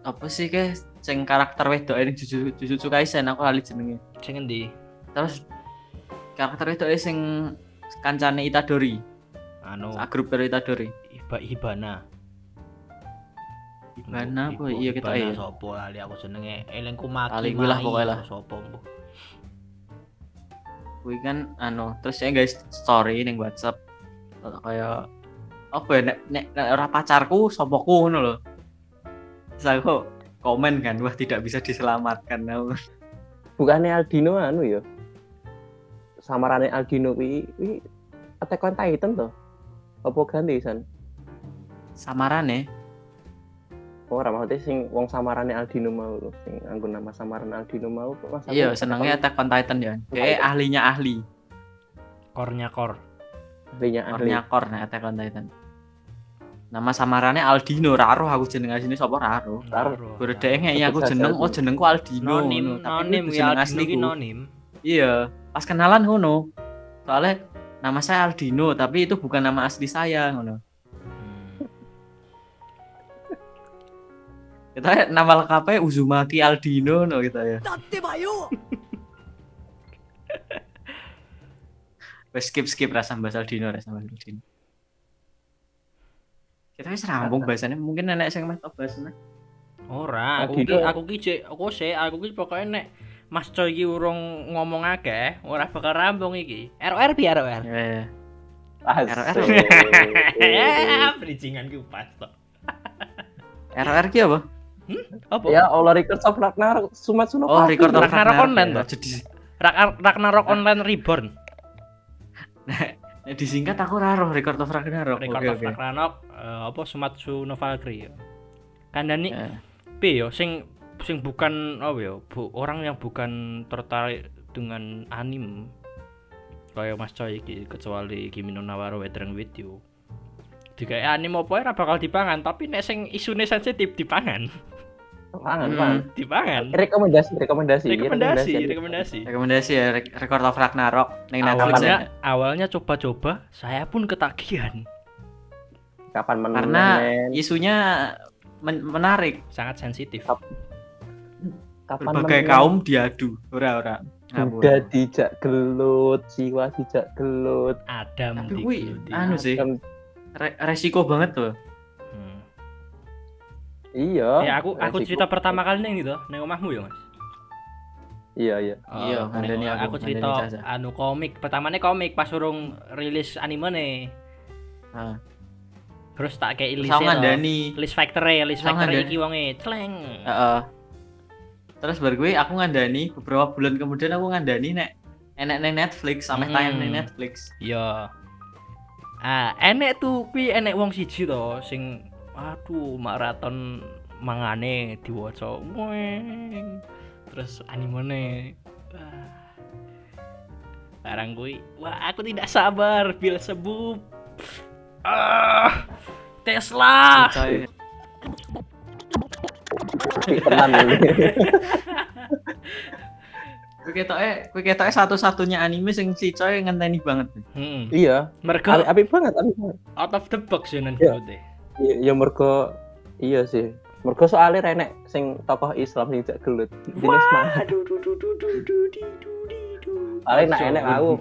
apa sih guys sing karakter wedoke ning Jujutsu Kaisen aku lali jenenge sing endi. Terus karakter wedoke sing kancane Itadori anu grup karo Itadori Hibana apa iya ketoke ya sapa lali aku jenenge elingku maki lah pokoke lah sapa mbuh kuwi kan anu terus saya guys story ning WhatsApp kaya apa ya nek ora pacarku sopoku ngono lho. Saya kok komen kan wah tidak bisa diselamatkan. Bukannya Aldino anu ya. Samarane Aldino kuwi Attack on Titan to. Apa gantisan? Samarane. Ora maksudnya sing wong samarane Aldino mau lho, sing nganggo nama samaran Aldino mau kok. Iya, senenge Attack on Titan ya. Dhewe ahlinya ahli. Kornya kor. Ahlinya ahli. Kornya kor nek Attack on Titan. Nama samarane Aldino, ra roh aku jeneng asline sapa ra roh. Berdeke iki aku jeneng jenengku Aldino ngono, tapi jeneng asli iki nonim. Iya, pas kenalan ngono. Soale nama saya Aldino tapi itu bukan nama asli saya ngono. Kita ya, nama lengkapnya Uzumaki Aldino no kita ya. Skip rasa bahasa Aldino, rasa bahasa Aldino. Kita wis rampung bahasane, mungkin enek sing meh top bahasane. Ora, aku ki pokoke nek Mas Coy ki urung ngomong akeh, ora bakal rampung iki. ROR bi ROR. Ya. ROR. Bridgingan ki pas to. ROR ki apa? Apa? Ya, Record of Ragnarok Sumatsuno. Oh, Record of Ragnarok Online to. Jadi Ragnarok Online Reborn. Nah, disingkat aku Raro, Record of Ragnarok. Record of Ragnarok apa Sumatsu no Valkyrie. Kandani P yo sing bukan orang yang bukan tertarik dengan anime. Kayak Mas Coy iki kecuali Kimi no Na wa Dragon Ball yo. Dikae anime opo ora bakal dipangan, tapi nek sing isune sensitif dipangan. Dipangan. Rekomendasi ya Record of Ragnarok ning Netflix. Awalnya coba-coba, saya pun ketagihan. Kapan menang? Karena isunya menarik, sangat sensitif. Berbagai kaum diadu, ora. Udah dijak gelut, siwa dijak gelut. Adam digelut. Anu sih. Resiko banget loh. Iya. Aku cerita pertama kali ning to, ning omahmu ya, Mas. Iya. Iya, ngandani aku cerita komik. Pertamane komik pas urung rilis animene. Heeh. Terus tak kei list. List factor-e iki wonge cleng. Heeh. Terus bar kuwi aku ngandani beberapa bulan kemudian aku ngandani nek enek ning Netflix sampe tayang ning Netflix. Iya. Ah, enek tuh kuwi enek wong siji to sing aduh maraton mangane diwaca moeng terus animene barang kuwi wah aku tidak sabar Beelzebub Tesla Kuwi ketoke satu-satunya anime sing si Coy ngenteni banget. Iya, mereka apik banget out of the box ya nang dhewe. Ya mergo iya sih. Mergo soalé renek sing tokoh Islam sing jak gelut. Dines mah. Are nek enek aku.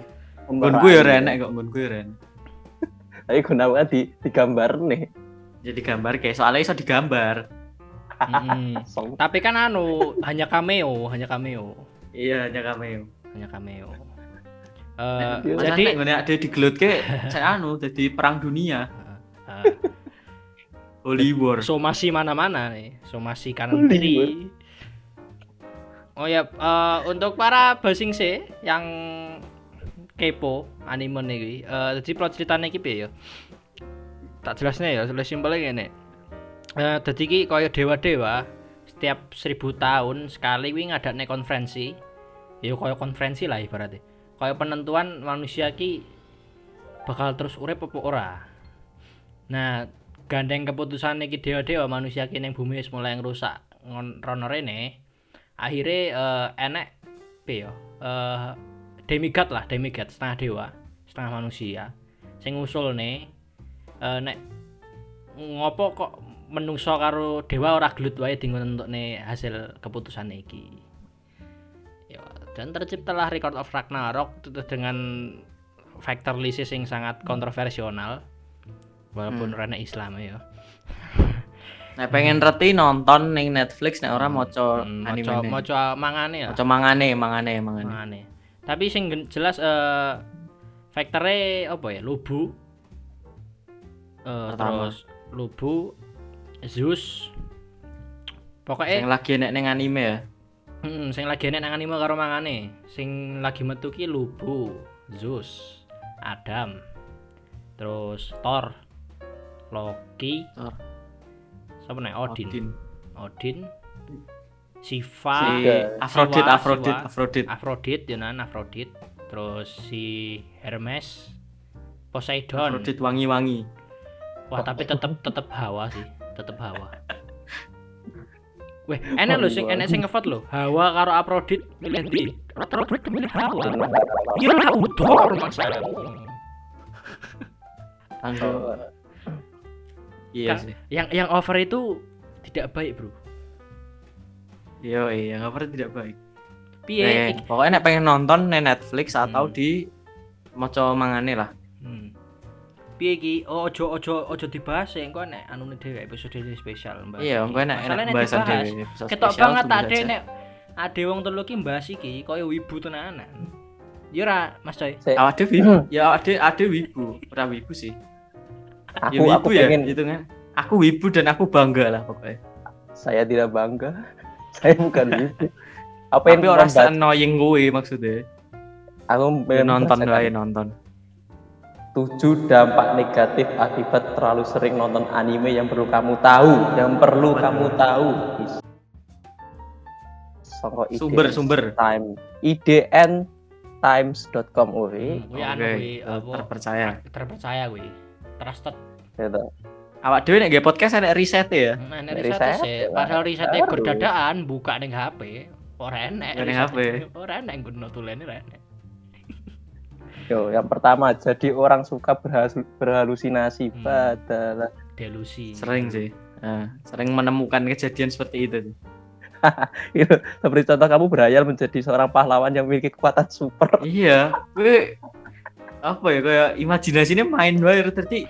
Nggonku ya renek kok nggonku ya renek. Tapi gunane digambarne. Jadi gambar kayak soalé iso digambar. Tapi kan hanya cameo. Iya, hanya cameo. Jadi nek ade digelutke jadi perang dunia. Oliver. Somasi mana-mana nih. Somasi kanan kiri. Oh ya, untuk para Basingse yang kepo anime iki. Jadi plot ceritane iki piye ya? Tak jelasne ya, simpelnya ngene. Dadi iki kaya dewa-dewa setiap 1000 tahun sekali kuwi ngadakne konferensi. Ya kaya konferensi lah ibaratnya. Kaya penentuan manusia ki bakal terus urip apa ora. Nah, gandeng keputusan iki dewa-dewa manusia kene bumi wis mulai ngrusak rono rene. Akhire enek pe yo. Demigod setengah dewa, setengah manusia. Sing ngusulne nek ngopo kok menungso karo dewa ora gelut wae dinggo entukne hasil keputusan iki. Yo, dan terciptalah Record of Ragnarok dengan faktor lisis yang sangat kontroversial. Walaupun rene Islam ya. Nek pengen reti nonton ning Netflix nek ora maca anime. Maca mangane ya. Maca mangane. Tapi sing jelas faktore apa ya? Lubu. Terus Lubu, Zeus. Pokoke sing lagi enek ning anime ya. Sing lagi enek nang anime karo mangane. Sing lagi metu ki Lubu, Zeus, Adam. Terus Thor. Loki, siapa nih? Odin, Shiva, Afrodit, terus si Hermes, Poseidon. Afrodit wangi-wangi. Wah tapi tetap Hawa sih, Weh, enak sing ngevote lho. Hawa karo Afrodit milih ndi? Rata-rata milih Hawa. Iya, Thor masalah. Anggur. Iya sih. Yang over itu tidak baik, bro. Yo, yang over tidak baik. Piye? Pokoknya nek pengen nonton di Netflix atau di moco mangane lah. Piye iki? Ojo dibahas engko nek anune dhewe episode spesial, Mbak. Iya, engko nek bahasan dhewe episode. Ketok banget ade nek ade wong telu ki mbahas iki koyo wibu tenanan. Ya ora, Mas Coy. Awake wibu. Ya ade wibu, ora wibu sih. Aku ya, pengen gitu kan. Aku wibu dan aku bangga lah pokoknya. Saya tidak bangga. Saya bukan wibu. Apa yang orang annoying gue maksudnya? Aku pengen nonton. 7 dampak negatif akibat terlalu sering nonton anime yang perlu kamu tahu. Sumber idntimes.com we. Terpercaya we. Trusted. Gitu. Awak dhewe nek nggih podcast enek riset ya. Riset. Padahal risetnya berdadaan buka ning HP. Ora enek ngguno tulene ora enek. Yo, yang pertama, jadi orang suka berhalusinasi padahal delusi. Sering sih. Sering menemukan kejadian seperti itu. Itu seperti contoh kamu berhayal menjadi seorang pahlawan yang memiliki kekuatan super. Iya. Gue apa ya, kayak imajinasinya main banget tadi.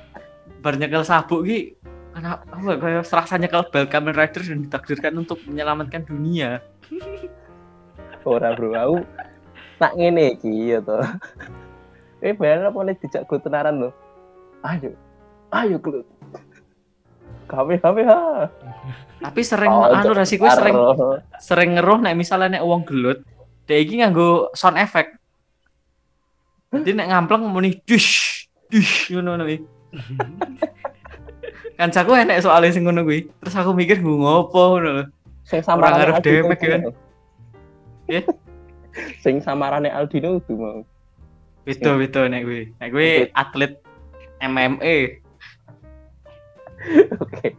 Bar nyekel sabuk ki kenapa apa kayak serasa nyekel bel Kamen Rider dan ditakdirkan untuk menyelamatkan dunia. Ora bro, aku nak ngene iki ya to. Bener apa nih dijak go tenaran lho. Ayo Klut. Kami. Tapi sering gue sering ngeruh nek misalnya nek wong gelut, dhek iki nganggo sound effect. Dadi nek ngampleng muni dush ngono kuwi. Kancaku enek soalnya sing ngono kuwi. Terus aku mikir ngopo ngono lho. Sing samarane Aldino kan. Nggih. Sing samarane Aldino kudu mau. Beto nek gue atlet MMA. Oke.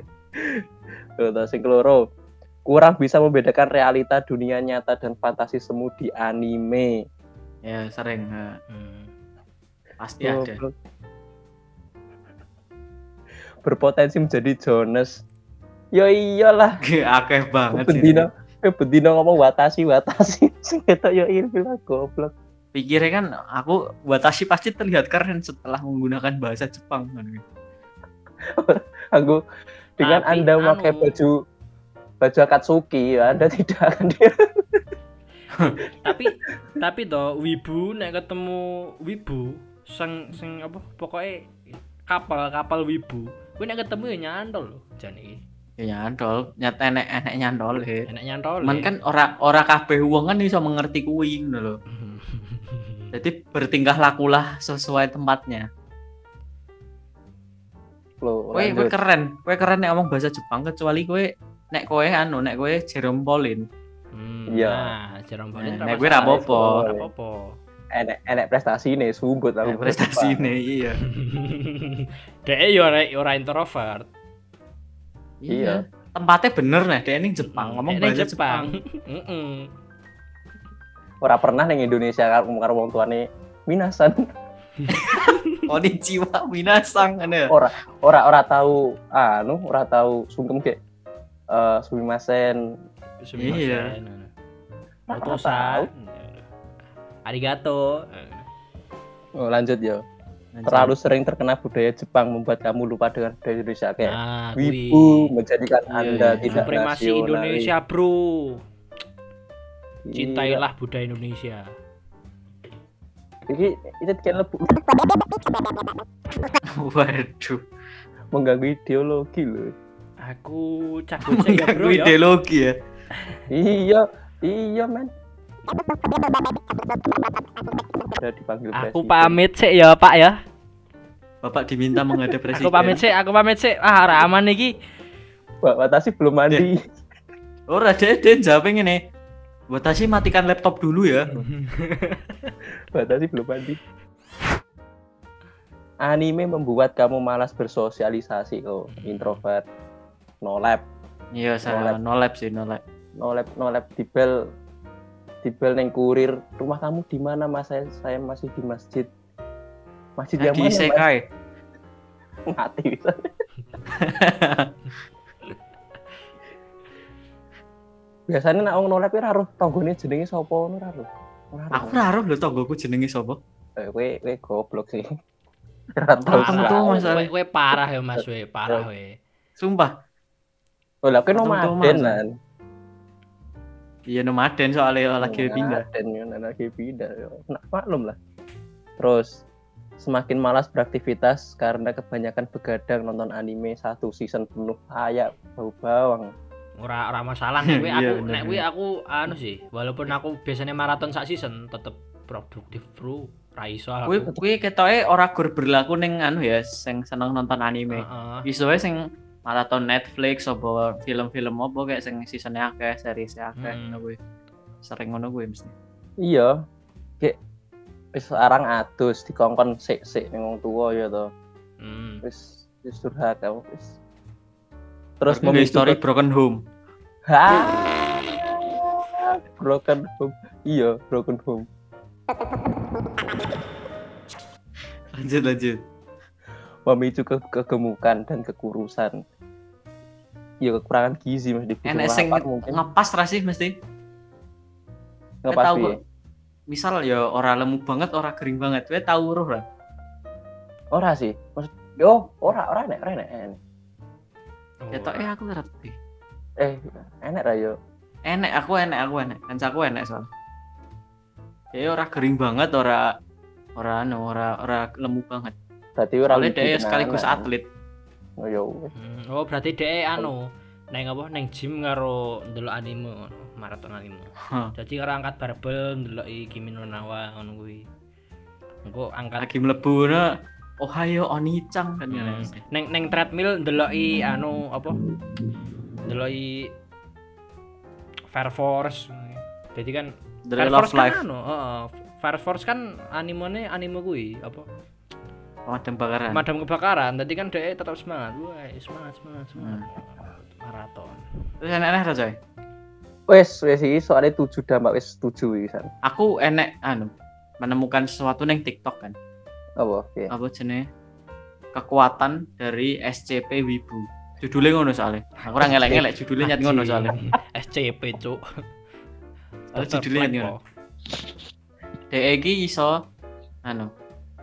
Terus sing keloro, kurang bisa membedakan realita dunia nyata dan fantasi semu di anime. Ya, sering. Pasti ada. Berpotensi menjadi Jones. Ya iyalah. Akeh banget sih. Bendino ngomong batasi. Sing ketok yo ilmu goblok. Pikirnya kan aku watashi pasti terlihat keren setelah menggunakan bahasa Jepang kan. Aku dengan tapi Anda pakai baju Akatsuki, Anda tidak akan dia. tapi toh wibu nek ketemu wibu sing apa pokoknya kapal wibu. Kuwi nek ketemu ya nyantol lho jan iki. Ya nyantol, nyata enek nyantol he. Enek nyantol. Men kan ora kabeh wong kan iso mengerti kuwi ngono lho. Jadi bertingkah lakulah sesuai tempatnya. Kowe keren. Kowe keren nek ngomong bahasa Jepang kecuali kowe nek kowe Jerome Pauline. Iya. Nah, Jerome Pauline nek kowe ra apa-apa. Enek prestasine sumbut aku prestasine iya. Dek yo ora introvert. Iya. Tempatnya bener nek dek ning Jepang ngomong bahasa Jepang. Ora pernah ning Indonesia karo wong tuane minasan. Konnichiwa minasang ana. Ora tahu ora tahu sungkem ge. Sumimasen. Iya. Motosan. Arigato. Oh, lanjut ya. Terlalu sering terkena budaya Jepang membuat kamu lupa dengan budaya Indonesia kayak. Wibu menjadikan Anda tidak supremasi Indonesia, bro. Cintailah budaya Indonesia. Jadi itu kan lebih waduh mengganggu ideologi loh. Aku cabut saya bro ya. Ideologi ya. Iya men. Aku pamit sih ya Pak ya. Bapak diminta menghadap presiden. Aku pamit sih. Ah ora aman iki. Batasi belum mandi. Ora deden jawab ngene. Batasi matikan laptop dulu ya. Batasi belum mandi. Anime membuat kamu malas bersosialisasi. Oh, introvert. No lab. Iya, saya no lab. No lab dibel neng kurir. Rumah kamu di mana, Mas? Saya masih di masjid. Masjid yang mana? Di Isekai. mati bisa. Biasanya nak ngomong nolep ya raruh, tonggone jenenge sapa ngono raruh. Aku raruh lho tonggoku jenenge sapa? Kowe goblok sih. Kowe parah ya Mas, kowe parah kowe. Sumpah. Oh lha kowe nomaden lan. Iya nomaden soalnya lagi pindah. Nah, maklum lah. Terus semakin malas beraktivitas karena kebanyakan begadang nonton anime satu season penuh kayak bau bawang. Ora masalah nek kuwi aku anu sih, walaupun aku biasanya maraton sak season tetep produktif bro, ra iso aku. Kuwi ketoke ora gur berlaku ning anu ya, sing seneng nonton anime. Iso wae sing maraton Netflix opo film-film opo kayak sing seasone akeh, series akeh ngono kuwi. Sering ngono kuwi mesti. Iya. Kayak wis arang adus dikongkon sik-sik ning wong tuwa ya to. Wis curhat aku wis. Terus memilih story broken home. Broken home. Iya, broken home. Lanjut. Memicu kegemukan dan kekurusan. Iya, kekurangan gizi mesti dipicu. Enak mungkin ngepas rasih mesti. Ngepas piye? Misal ya ora lemu banget, ora kering banget. Kowe tau uruh ra? Ora sih. Yo, ora nek. Ketoke aku ngerti. Enak ra yo. Enak aku. Kancaku enak soal. Ya ora kering banget, ora lemu banget. Berarti ora dhewe sekaligus atlet. Oh ya. Oh berarti dhewe neng gym karo ndelok anime, maraton anime. Dadi ora angkat barbel, ndeloki Kimi no Nawa ngono kuwi. Engko angkat lagi mlebu ngono. Ohayo Oni-chan kan ya. Neng treadmill ndeloki apa? Ndeloki Fire Force. Jadi kan Fire Force kan Fire Force kan anime kuwi apa? Pemadam kebakaran. Tadi kan dhek tetap semangat. Wah, semangat. Maraton. Wis enak ra, coy? Wis iki soalé 7 dampak wis 7 iki. Aku enek menemukan sesuatu neng TikTok kan. Apa jenenge? Kekuatan dari SCP Wibu. Judule ngono soalé. Aku ora ngelek-ngelek judule nyat ngono soalé. SCP, cuk. Oh judule ngono. Dhek iki iso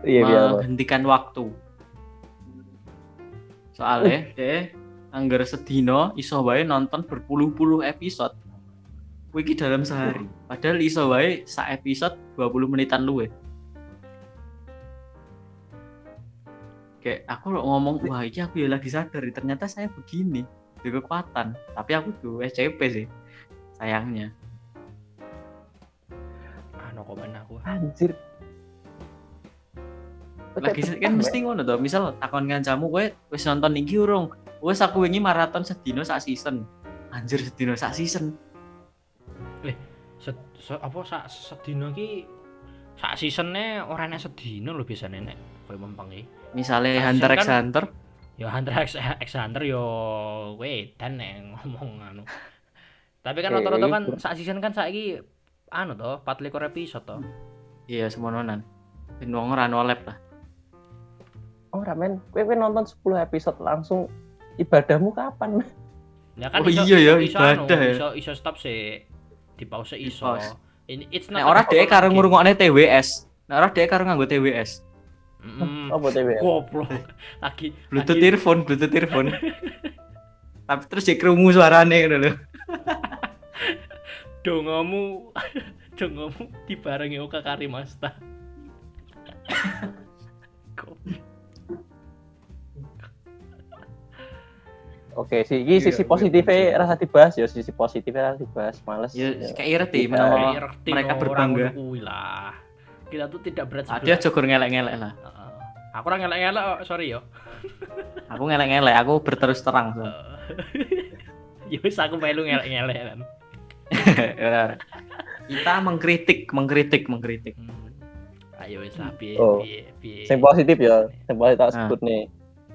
menghentikan waktu. Soalé dhek anggar sedina iso wae nonton berpuluh-puluh episode. Kuwi iki dalam sehari. Padahal iso wae sak episode 20 menitan luwih. Kayak aku ngomong, wah ini aku ya lagi sadar, ternyata saya begini, di kekuatan. Tapi aku tuh SCP sih, sayangnya. Komen aku. Anjir. Lagi kan mesti ngono toh, misal takon kancamu, kowe wis nonton iki urung? Wis aku wingi maraton sedina sak season. Anjir sedina sak season. Apa sak sedina ki sak seasone ora enak sedina lho biasane nek kowe mempeng iki. Misale Hunter x Hunter, ya Hunter x Hunter yo wedan nek ngomong . Tapi kan rata-rata kan sak season kan saiki to 24 episode to. Iya semononan. Ben wong ora nolep lah. Ora men, kowe nonton 10 episode langsung ibadahmu kapan? Ya kan iso ibadah ya. Iso stop sih. Dipause iso. It's not ora dhek karo ngrungokne TWS. Nek ora dhek karo nganggo TWS. Apa TWS? Goblok. Lagi Bluetooth earphone. Tapi terus jek krungu suarane ngono lho. Dongomu dibarengi Oka Karimasta. Oke, iki sisi positifnya rasa dibahas ya, males. Ya kayak ireti menawa mereka berbangga. Kita tuh tidak berat sebelah. Dia jogor ngelek-ngelek lah. Aku ora ngelek-ngelek, sorry yo. Aku ngelek-ngelek, aku berterus terang. Ya wis aku melu ngelek-ngelek kan. Kita mengkritik. Ayo wis lah piye. Sing positif ya, sing positif tak sebut nih.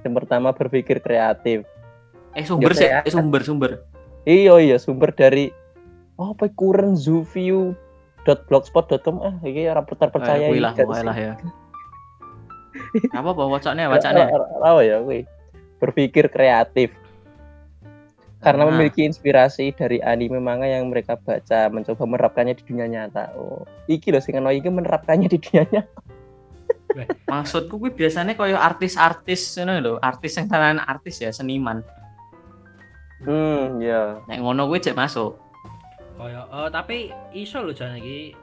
Yang pertama berpikir kreatif. Sumber. Iya, sumber dari apa currentzuview.blogspot.com. Iki ora percaya iki. Wis lah ya. Apa wacoknya? Apa ya kuwi? Berpikir kreatif. Karena memiliki inspirasi dari anime manga yang mereka baca, mencoba menerapkannya di dunia nyata. Oh, iki lho sing ana iki menerapkannya di dunia nyata. Maksudku kuwi biasanya koyo artis-artis ngono lho, artis sing tenan artis ya, seniman. Ya. Nek ngono kuwi jek masuk. Koyo tapi iso lho jan iki.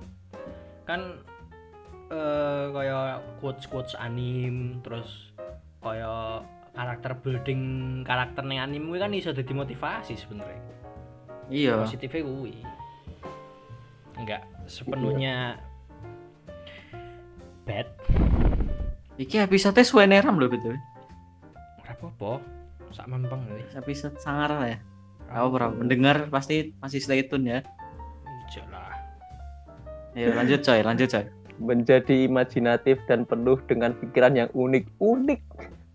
Kan koyo quotes-quotes anime, terus koyo karakter building karakter ning anime kan iso dadi motivasi sebenarnya. Iya. Positifnya kuwi. Enggak sepenuhnya bad. Iki episode suwene ram lho betul. Ora apa-apa. Sak mempeng lho. Episode sangar ya. Aku ora mendengar pasti masih Space Toon ya. Iyalah. Ayo lanjut coy. Menjadi imajinatif dan penuh dengan pikiran yang unik-unik.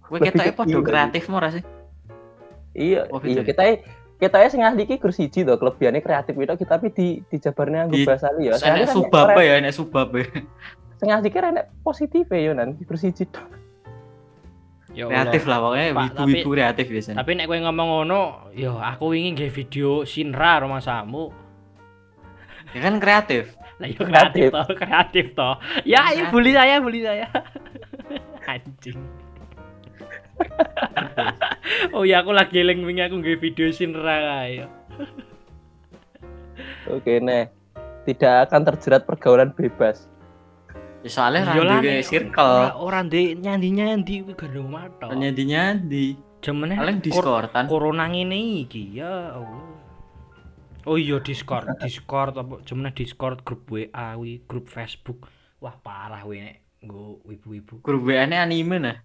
Kowe ketoke padha kreatifmu ora sih? Iya, ketoke sing ahli iki gur siji to, kelebihane kreatif itu kita tapi di jabarne anggo bahasa lu ya. Enek subabe. Sing ahli iki enek positive yo nan, gur siji to. Ya kreatif lah pokoke wibu-wibu kreatif biasane. Tapi nek kowe ngomong ngono, yo aku wingi nggawe video Shinra romasamu. Ya kan kreatif. Lah yo kreatif to. Ya ayo bully saya. Anjing. Oh ya, aku lagi eling wingi aku nggawe video Shinra ya. Oke, Nek. Tidak akan terjerat pergaulan bebas. Ya soalnya randhe circle. Ora ndek nyandi-nyandi kuwi gandeng mata. Nyandi-nyandi. Jemene paling Discordan. Corona ngene iki ya Allah. Oh iya Discord apa jemene Discord grup WA kuwi, grup Facebook. Wah, parah kuwi Nek nggo wibu-wibu. Grup WA-ne anime nah.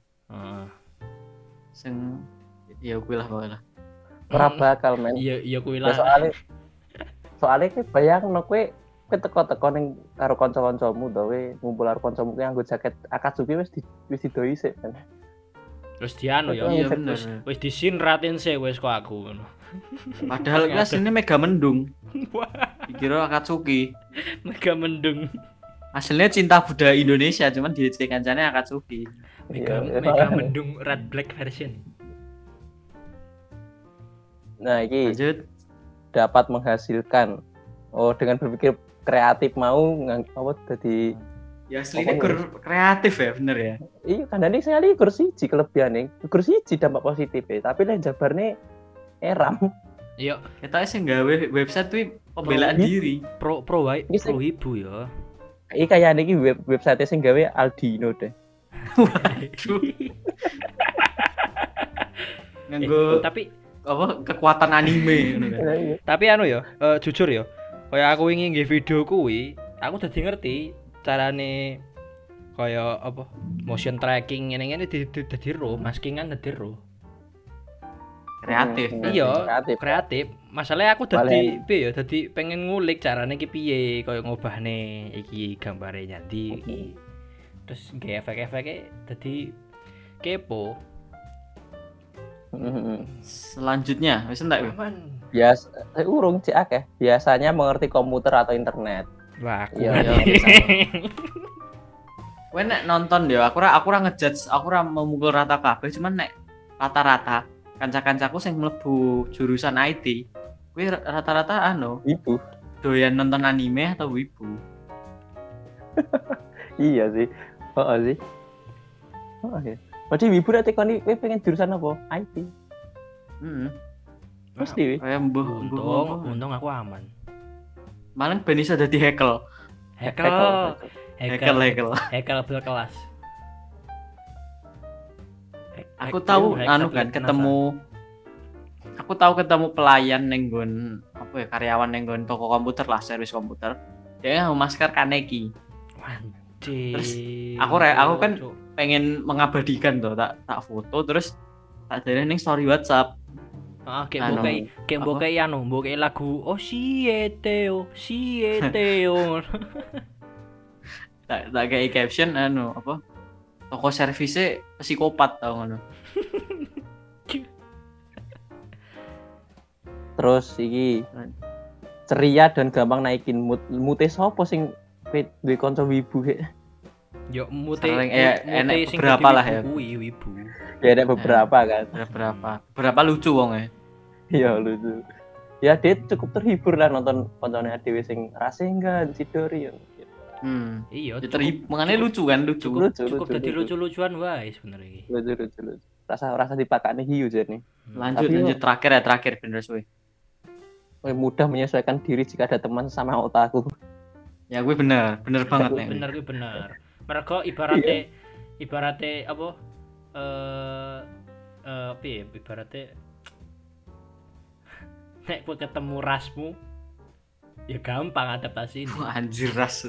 Seng ya kuwi lah. Ora bakal men. Iya kuwi lah. Soale ki bayangno kowe teko-teko ning karo kanca-kancamu to, kowe ngumpul karo kancamu ki nganggo jaket Akatsuki wis didoi sik men. Terus dianu ya. Iya bener. Wis disinratin sik wis kok aku ngono. Padahal ki asline mega mendung. Dikira Akatsuki. Mega mendung. Aslinya cinta budaya Indonesia cuman dicek kancane Akatsuki. Mega mendung red black version. Nah, iki lanjut dapat menghasilkan. Oh, dengan berpikir kreatif mau apa dadi ya asline kreatif ya bener ya. Iya, kandhane sing ali kursi kelebihane. Kursi dampak positif ya, tapi nek jabarne eram. Iya, ketoke sing gawe website kuwi pembelaan diri, pro wae, pro ibu ya. Iki kayane iki website sing gawe Aldino deh. Waduh. Nganggo tapi apa kekuatan anime Tapi ya, jujur ya. Kaya aku wingi nggih video kuwi, aku dadi ngerti carane kaya apa motion tracking ngene-ngene dadi ro, maskingan dadi ro. Kreatif. Iya, kreatif. Masalahnya aku dadi piye ya, dadi pengen ngulik carane iki piye, kaya ngobahne iki gambare nyandi iki. Terus nggih efek-efeke dadi kepo. Selanjutnya, wis entek lho. Biasa urung cek akeh. Biasanya mengerti komputer atau internet. Lah aku ya. Kowe nek nonton ya, aku ora ngejudge, aku ora memukul rata kabeh, cuman nek rata-rata kanca-kancaku sing mlebu jurusan IT, kuwi rata-rata wibu. Doyan nonton anime atau wibu. Iya sih. Heeh sih. Oke. Padahal wibu nek tekoni kowe pengen jurusan apa? IT. Mesti. Kaya untung aku aman. Malah ben iso dadi hacker. Hacker. Hacker berkelas. Aku tahu kan ketemu pelayan ning nggon apa ya karyawan ning nggon toko komputer lah, servis komputer. Dia nganggo masker Kaneki. Anjir. Terus aku kan pengen mengabadikan tuh, tak foto terus tak jare ning story WhatsApp. Mbok lagu oh sieteo. Tak kayak caption apa? Toko servisnya psikopat tau ngono. Terus iki ceria dan gampang naikin mood. Mute sapa sing duwe kanca wibu? Yo mute enek beberapa lah ya. Wibu. Ya ada beberapa kan. Beberapa lucu wonge. Iya lucu. Ya dia cukup terhibur lah nonton kontennya dhewe sing Rasengan Sidori ya. Iya, mengane lucu kan. Cukup dadi lucu-lucuan wae sebenarnya. Lucu. Rasa dipakane hiu jane. Lanjut terakhir bener suwe. Kowe mudah menyesuaikan diri jika ada teman sama otakku. Ya gue bener banget nek. Bener. Mergo ibarate apa? Ibarate nek kowe ketemu rasmu ya gampang adaptasi. Anjir ras.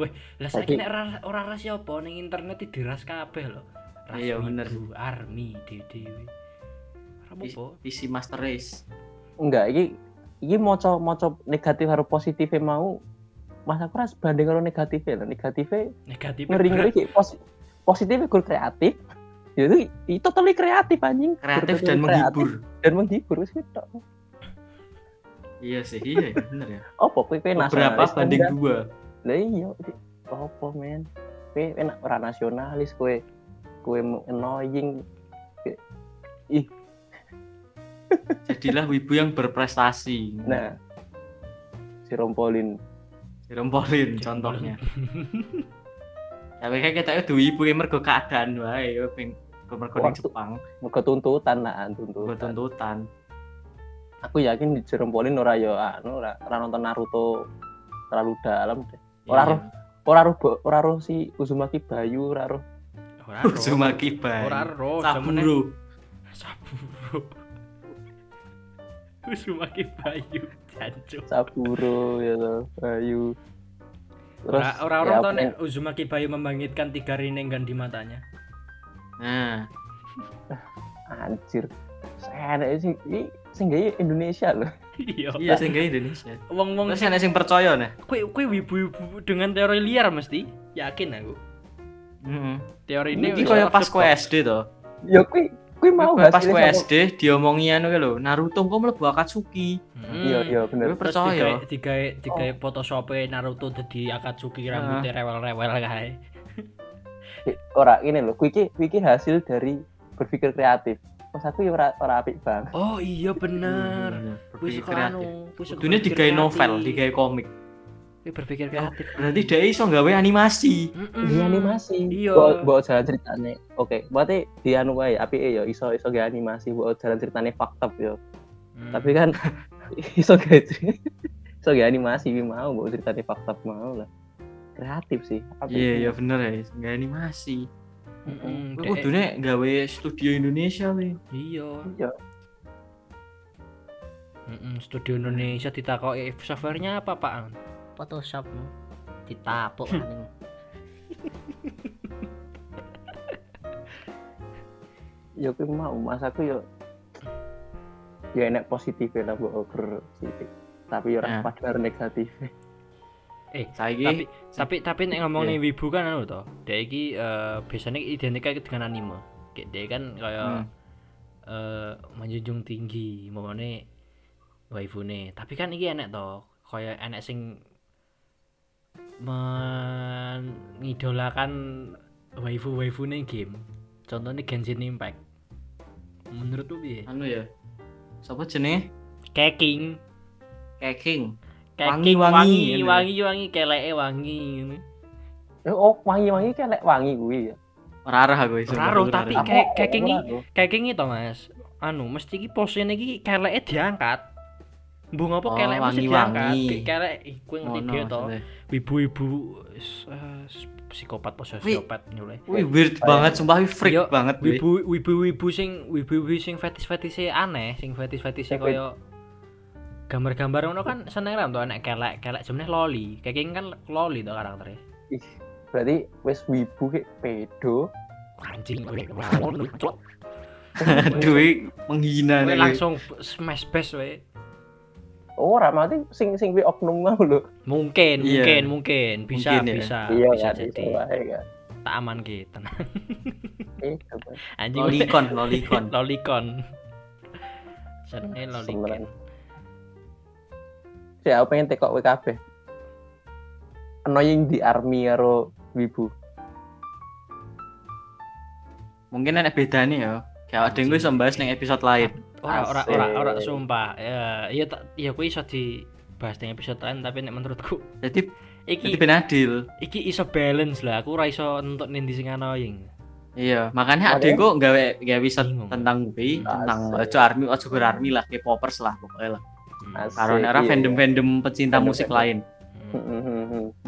Weh, lah saiki nek ora ras ya apa ning internet diras kabeh lho. Ras ya bener army dhewe. Ora apa PC Master Race. Enggak, iki maca negatif karo positif mau. Mas aku ras banding karo negatif lho. Negatif ngeri-ngeri iki positif gur kreatif. Ya itu totally kreatif anjing. Kreatif dan menghibur. Wis ketok. Iya sih, iya bener ya. Opo kowe berapa banding 2? Lah iya. Opo men. Kowe enak ora nasionalis kowe annoying. Ih. Jadilah wibu yang berprestasi. Nah. Sirompolin contohnya. Tapi kayak kita itu wibu yang mergo keadaan wae, mergo ning Jepang, mergo tuntutan. Aku yakin di Jerompolin ora yo anu ora nonton Naruto terlalu dalam deh. Ora roh si Uzumaki Bayu ora roh. Uzumaki Bayu. Ora roh Saburo. Uzumaki Bayu jancuk. Saburo ya toh, Bayu. Orang-orang ya, tahu Uzumaki Bayu membangkitkan 3 Rinnegan di matanya. Nah, anjir, saya sih ini singgahi Indonesia loh. Iya singgahi Indonesia. Wong-wong terus ana sing percaya nah. Kuwi wibu-wibu dengan teori liar mesti, yakin aku. Teori ini koyo pas ku SD to. Ya kuwi mau pas ku SD diomongi anu lho, Naruto engko mlebu Akatsuki. Iya bener. Kuwi percaya. Digawe photoshope Naruto dadi Akatsuki rambutnya rewel-rewel kae. Ora ini lho, kuwi iki hasil dari berpikir kreatif. Pas aku ya ora apik bang. Oh iya bener. Berpikir kreatif. Dunia digawe novel, digawe komik. Kuwi berpikir kreatif. Berarti dhek iso gawe animasi. Animasi. Iya. Mbok jalan ceritane. Oke, berarti di anu wae apike ya iso gawe animasi, mbok jalan ceritane faktab ya. Tapi kan iso gawe animasi kuwi mau mbok ceritane faktab mau lah. Kreatif sih. Iya, bener ya, gawe animasi. Heeh. Kudune gawe studio Indonesia le. Iya. Studio Indonesia ditakoki softwarenya apa, Pak? Photoshop. Ditapuk aning. Ya kuwi mau masaku ya enak positif lah mbok positif. Tapi ora padha negatif. Tapi nek ngomong ning wibu kan anu to. Dek iki biasanya identik dengan anime. Kayak dek kan kaya menjunjung tinggi momone waifune. Tapi kan iki enek to, kaya enek sing mengidolakan waifu-waifune game. Contohnya Genshin Impact. Menurutku piye? Anu ya. Sapa jenenge? Keking. Wangi keleke wangi ngene. Oh, wangi kelek wangi kuwi ya. Ora arah aku iso. Ora tapi kekingi to, Mas. Anu, mesti iki posene iki keleke diangkat. Mbung apa keleke mesti diangkat. Kelek kuwi ngerti dhewe to. Wibu-wibu psikopat pososiopat nyule. Kuwi weird banget sumpah, freak banget. Wibu-wibu sing fetis-fetise aneh, sing fetis-fetise koyo gambar-gambar ngono kan seneng ra to, enek kelek jenenge loli. Keking kan loli to karaktere. Ih, berarti wis wibu kek pedo. Anjing kowe. Duwe menghina nek langsung smash bash wae. Ora mati sing kuwi oknum mau lho. Mungkin bisa jadi. Tak aman ki, tenang. Anjing lolikon. Senenge lolikon. Ya pengen tekok WKB. Annoying di army karo wibu. Mungkin enak beda nih ya. Kayak ada yang gue bisa bahas di episode lain. Ora sumpah. Iya ya gue bisa dibahas di episode lain tapi nek menurutku. Jadi iki ben adil. Iki iso balance lah. Aku ora iso entuk nindi sing annoying. Iya, makanya ada kok gawe episode tentang gue, tentang Ojo Army, Ojo Girl Army lah, K-popers lah pokoknya lah. Karena era fandom-fandom pecinta musik lain.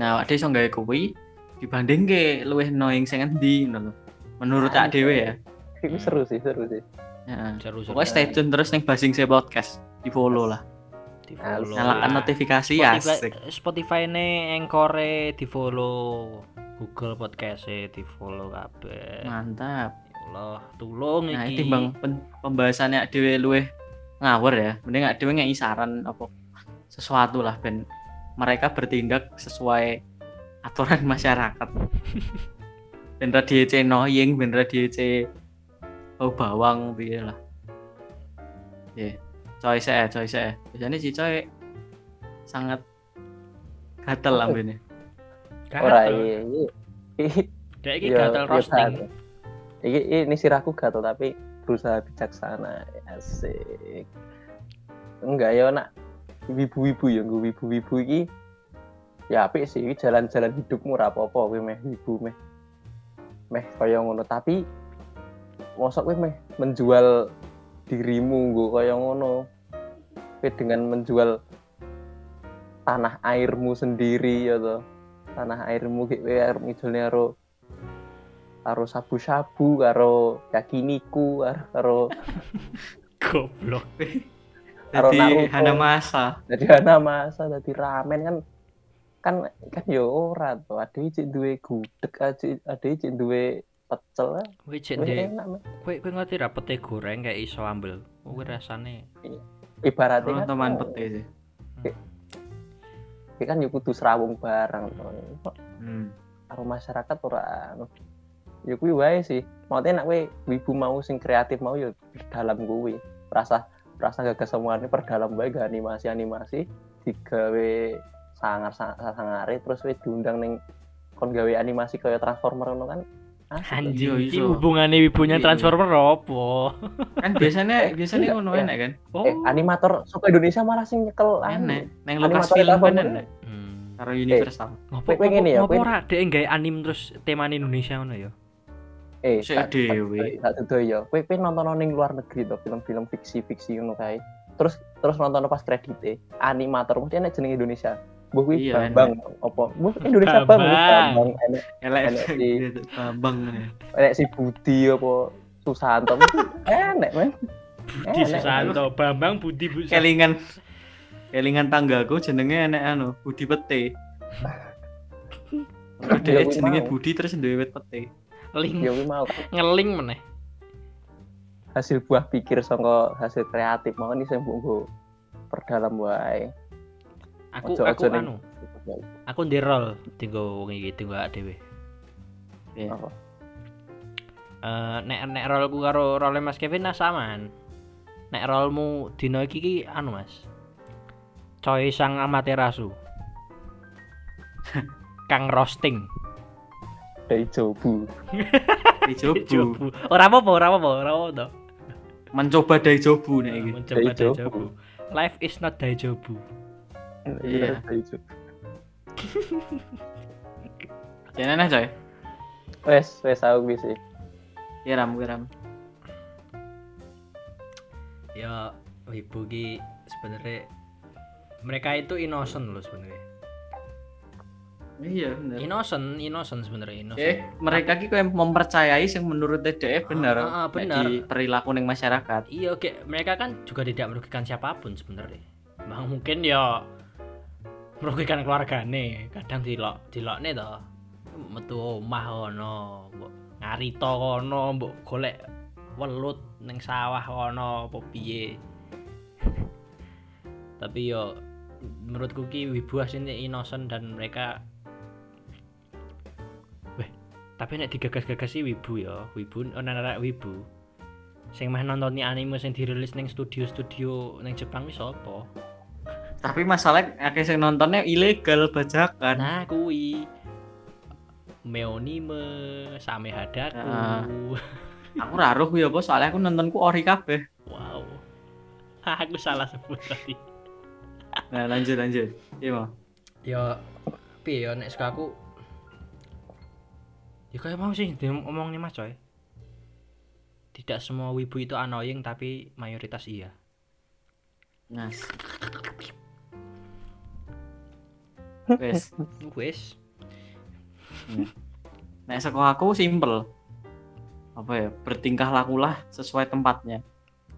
Nah, ada iso gawe kuwi dibanding ke luwih annoying sing endi ngono. Menurut tak dhewe ya. Iku seru sih. Heeh. Seru. Pokoknya stay tune terus ning Basingse podcast. Di-follow lah. Nyalakan notifikasi ya. Spotify-ne, Anchor-e di-follow. Google Podcast-e di-follow kabeh. Mantap. Allah, tulung iki. Nah, timbang pembahasannya dhewe luwih ngawur ya. Mending awake dhewe ngeki saran apa sesuatu lah ben mereka bertindak sesuai aturan masyarakat. Ben ra diece noying, ben ra diece bau bawang piye lah. Nggih. Coy saya. Biasane si coy sangat gatel ambene. Ora iki. Dek iki gatel roasting. Ini sirahku gatel tapi berusaha bijaksana. Asik. Enggak ya nak wibu-wibu ya nggo wibu-wibu iki. Ya apik sih iki jalan-jalan hidupmu ora apa-apa kowe meh wibu meh kaya ngono tapi mosok kowe meh menjual dirimu nggo kaya ngono. Kowe dengan menjual tanah airmu sendiri ya to. Tanah airmu kowe arep ngidolne karo sabu-sabu, karo yakiniku, karo goblok. Jadi Hanamasa, jadi ramen kan ya ora to. Adewe cek duwe gudeg, adewe cek duwe pecel. Kowe cek enak. Kowe ngerti ra pete goreng kayak iso ambel. Kuwi rasane ibarate kan teman pete sih. Iki kan yo kudu srawung bareng to. Karo masyarakat ora ya kuwi wae sih. Maksudnya nek kowe wibu mau sing kreatif mau ya dalam kuwi. Rasa gagasanmu perdalam bae gak animasi digawe sangar-sangare terus wis diundang ning kon gawe animasi kaya Transformer ngono kan. Anjir, iki hubungane wibunya Transformer opo? Kan biasanya ngono enak kan. Animator saka Indonesia malah sing nyekel enak ning Lucasfilm bener. Karo Universal. Ngopo ngene ya? Ngopo ora dhek gawe anim terus temane Indonesia ngono ya? Sik dhewe. Tak dudu ya. Kowe nonton ning luar negeri to film-film fiksi-fiksi ngono kae. Terus nonton pas kredite. Animator mesti enek jeneng Indonesia. Mbuh kuwi Bambang apa? Mbuh Indonesia Bambang. Elek Bambang. Elek si Budi apa Susanto mesti enek, men. Budi Susanto, Bambang Budi Bu. Kelingan tanggaku jenenge enek anu, Budi Pete. Dhewe jenenge Budi terus duwe wit pete. Link. Ya mau ngeling meneh. Hasil buah pikir saka hasil kreatif mawon iki sing mbok perdalam wae. Aku anu. Aku ndirol dienggo wong iki dienggo awake dhewe. Iya. Apa? Nek rolku karo role Mas Kevin samaan. Nek rolmu dina iki ki anu Mas. Coy sang amaterasu. Kang roasting. Daijobu. Ora apa-apa to. Mencoba daijobu nek iki. Mencoba daijobu. Life is not daijobu. Iya, daijobu. Jenenge coy. Wes aku wis iki. Ya ram. Ya wibu ki sebenarnya mereka itu innocent loh sebenarnya. Iya bener. Innocent sebenarnya innocent. Mereka ki koyo mempercayai sing menurut DDE bener. Bener. Perilaku ning masyarakat. Iya, oke. Mereka kan juga tidak merugikan siapapun sebenarnya. Mungkin ya merugikan keluargane, kadang dilokne to. Metu omah ono, mbok ngarito kono, mbok golek welut ning sawah kono apa piye. Tapi yo menurutku ki wibu asline innocent dan mereka tapi nek digagas-gagas sih wibu ya, wibu ana arek wibu. Sing meh nontoni anime sing dirilis ning studio ning Jepang wis apa? Tapi masalahnya akeh sing nontonnya ilegal bajakan. Nah kuwi. Meonime, Same Hadaku. Aku raruh ya bos, soalnya aku nontonku ori kabeh. Wow. Aku salah sebut tadi. Nah, lanjut. Iya, Mas. Ya, piye ya nek sekaku. Ya kaya mau sih diomongin Mas coy. Tidak semua wibu itu annoying, tapi mayoritas iya. Nas. Wes. Nek saka aku simple. Apa ya? Bertingkah lakulah sesuai tempatnya.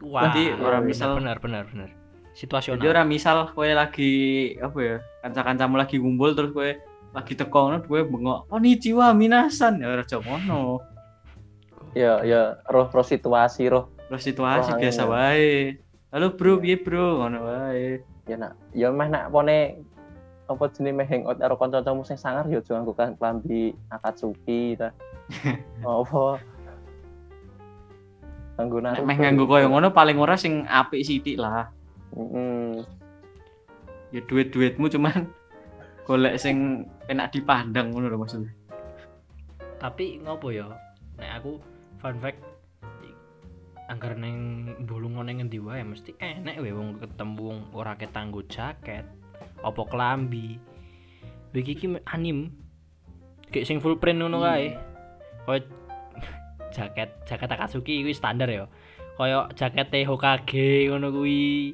Wah, jadi orang misal benar. Situasional. Jadi orang misal kowe lagi apa ya? Kanca-kancamu lagi ngumpul terus kowe lagi teko ngono kowe bengok. Konnichiwa minasan. Ya ora ngono. Ya, roh situasi biasa wae. Halo bro, piye bro? Ngono wae. Ya nak, ya meh nak pone apa jenenge meh hangout karo kanca-kancamu sing sangar ya aja nganggo klambi Akatsuki ta. Apa? Nganggo Naruto. Meh nganggo koyo ngono paling ora sing apik sithik lah. Heeh. Ya duit-duitmu cuman golek sing enak dipandang ngono lho maksudnya. Tapi ngopo ya? Nek aku fun fact anggar neng bulung neng ngendi wae mesti enek wae wong ketemu ora ketanggo jaket apa klambi. Iki ki anim. Kayak sing full print ngono kae. Kaya jaket Akatsuki kuwi standar ya. Kaya jakete Hokage ngono kuwi.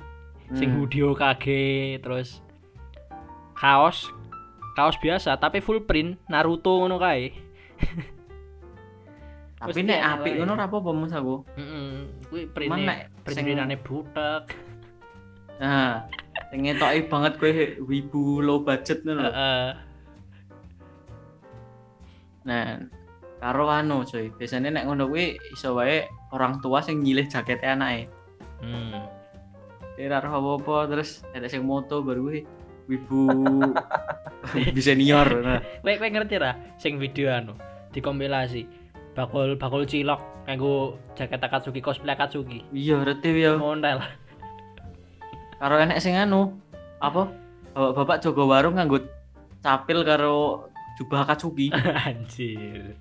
Sing hoodie Hokage terus kaos biasa tapi full print Naruto ngono kae. Tapi nek apik ngono ora apa-apa mos aku. Heeh. Kuwi printane butek. Nah, sing ngetoki banget kowe wibu low budget ngono. Heeh. Nah, karo anu coy, biasane nek ngono kuwi iso wae orang tua sing nyilih jakete anake. Ora apa-apa terus ada sing moto baru kuwi wibu senior. Nah. Kowe ngerti ra sing video anu dikompilasi bakul cilok nganggo jaket Akatsuki cosplay Akatsuki. Iya, rete ya. Montel. Karo enek sing anu, apa? Bapak jaga warung nganggo capil karo jubah Akatsuki. Anjir.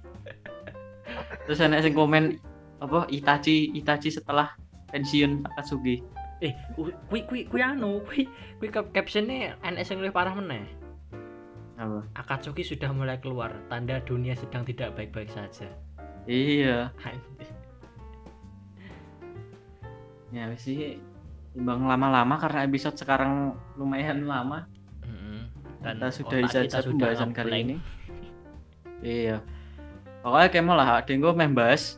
Terus enek sing komen apa Itachi setelah pensiun Akatsuki. Kuwi caption-e enek sing luwih parah meneh. Apa? Akatsuki sudah mulai keluar, tanda dunia sedang tidak baik-baik saja. Iya. Ya sih, timbang lama-lama karena episode sekarang lumayan lama. Dan kita sudah pembahasan kali ini. Iya. Pokoknya kemo lah, denggo meh bahas.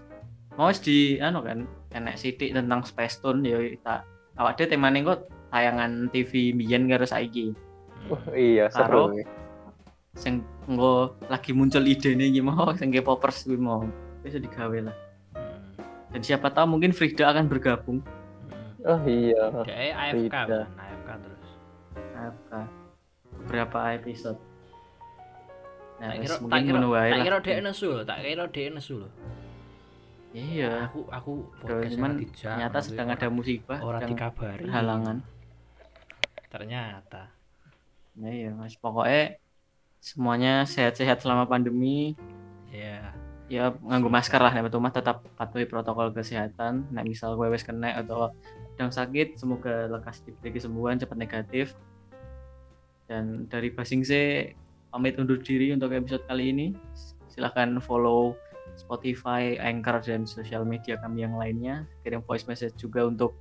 Mau di anu kan, enek sithik tentang Space Toon ya kita. Awake dhewe temane engko tayangan TV mbiyen karo saiki. Iya, seru. Sing engko lagi muncul idene iki mau sing K-popers kuwi mau. Bisa digawe lah. Dan siapa tahu mungkin Frida akan bergabung. Oh iya. Dia AFK terus. AFK. Berapa episode? Nah, tak kira dia nesul, Iya, aku podcast ternyata sedang ada musibah, orang dikabari, halangan. Ternyata. Nah, iya, Mas, pokoknya semuanya sehat-sehat selama pandemi. Iya. Yeah. Ya nganggo masker lah nek rumah, tetap patuhi protokol kesehatan. Nek misal kowe wis kena atau sedang sakit, semoga lekas diberi kesembuhan, cepat negatif. Dan dari Basingse pamit undur diri untuk episode kali ini. Silahkan follow Spotify, Anchor, dan sosial media kami yang lainnya. Kirim voice message juga untuk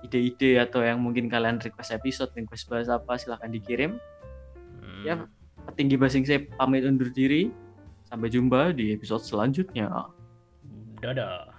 ide-ide atau yang mungkin kalian request episode, request bahas apa, silahkan dikirim. Ya, petinggi Basingse pamit undur diri. Sampai jumpa di episode selanjutnya. Dadah.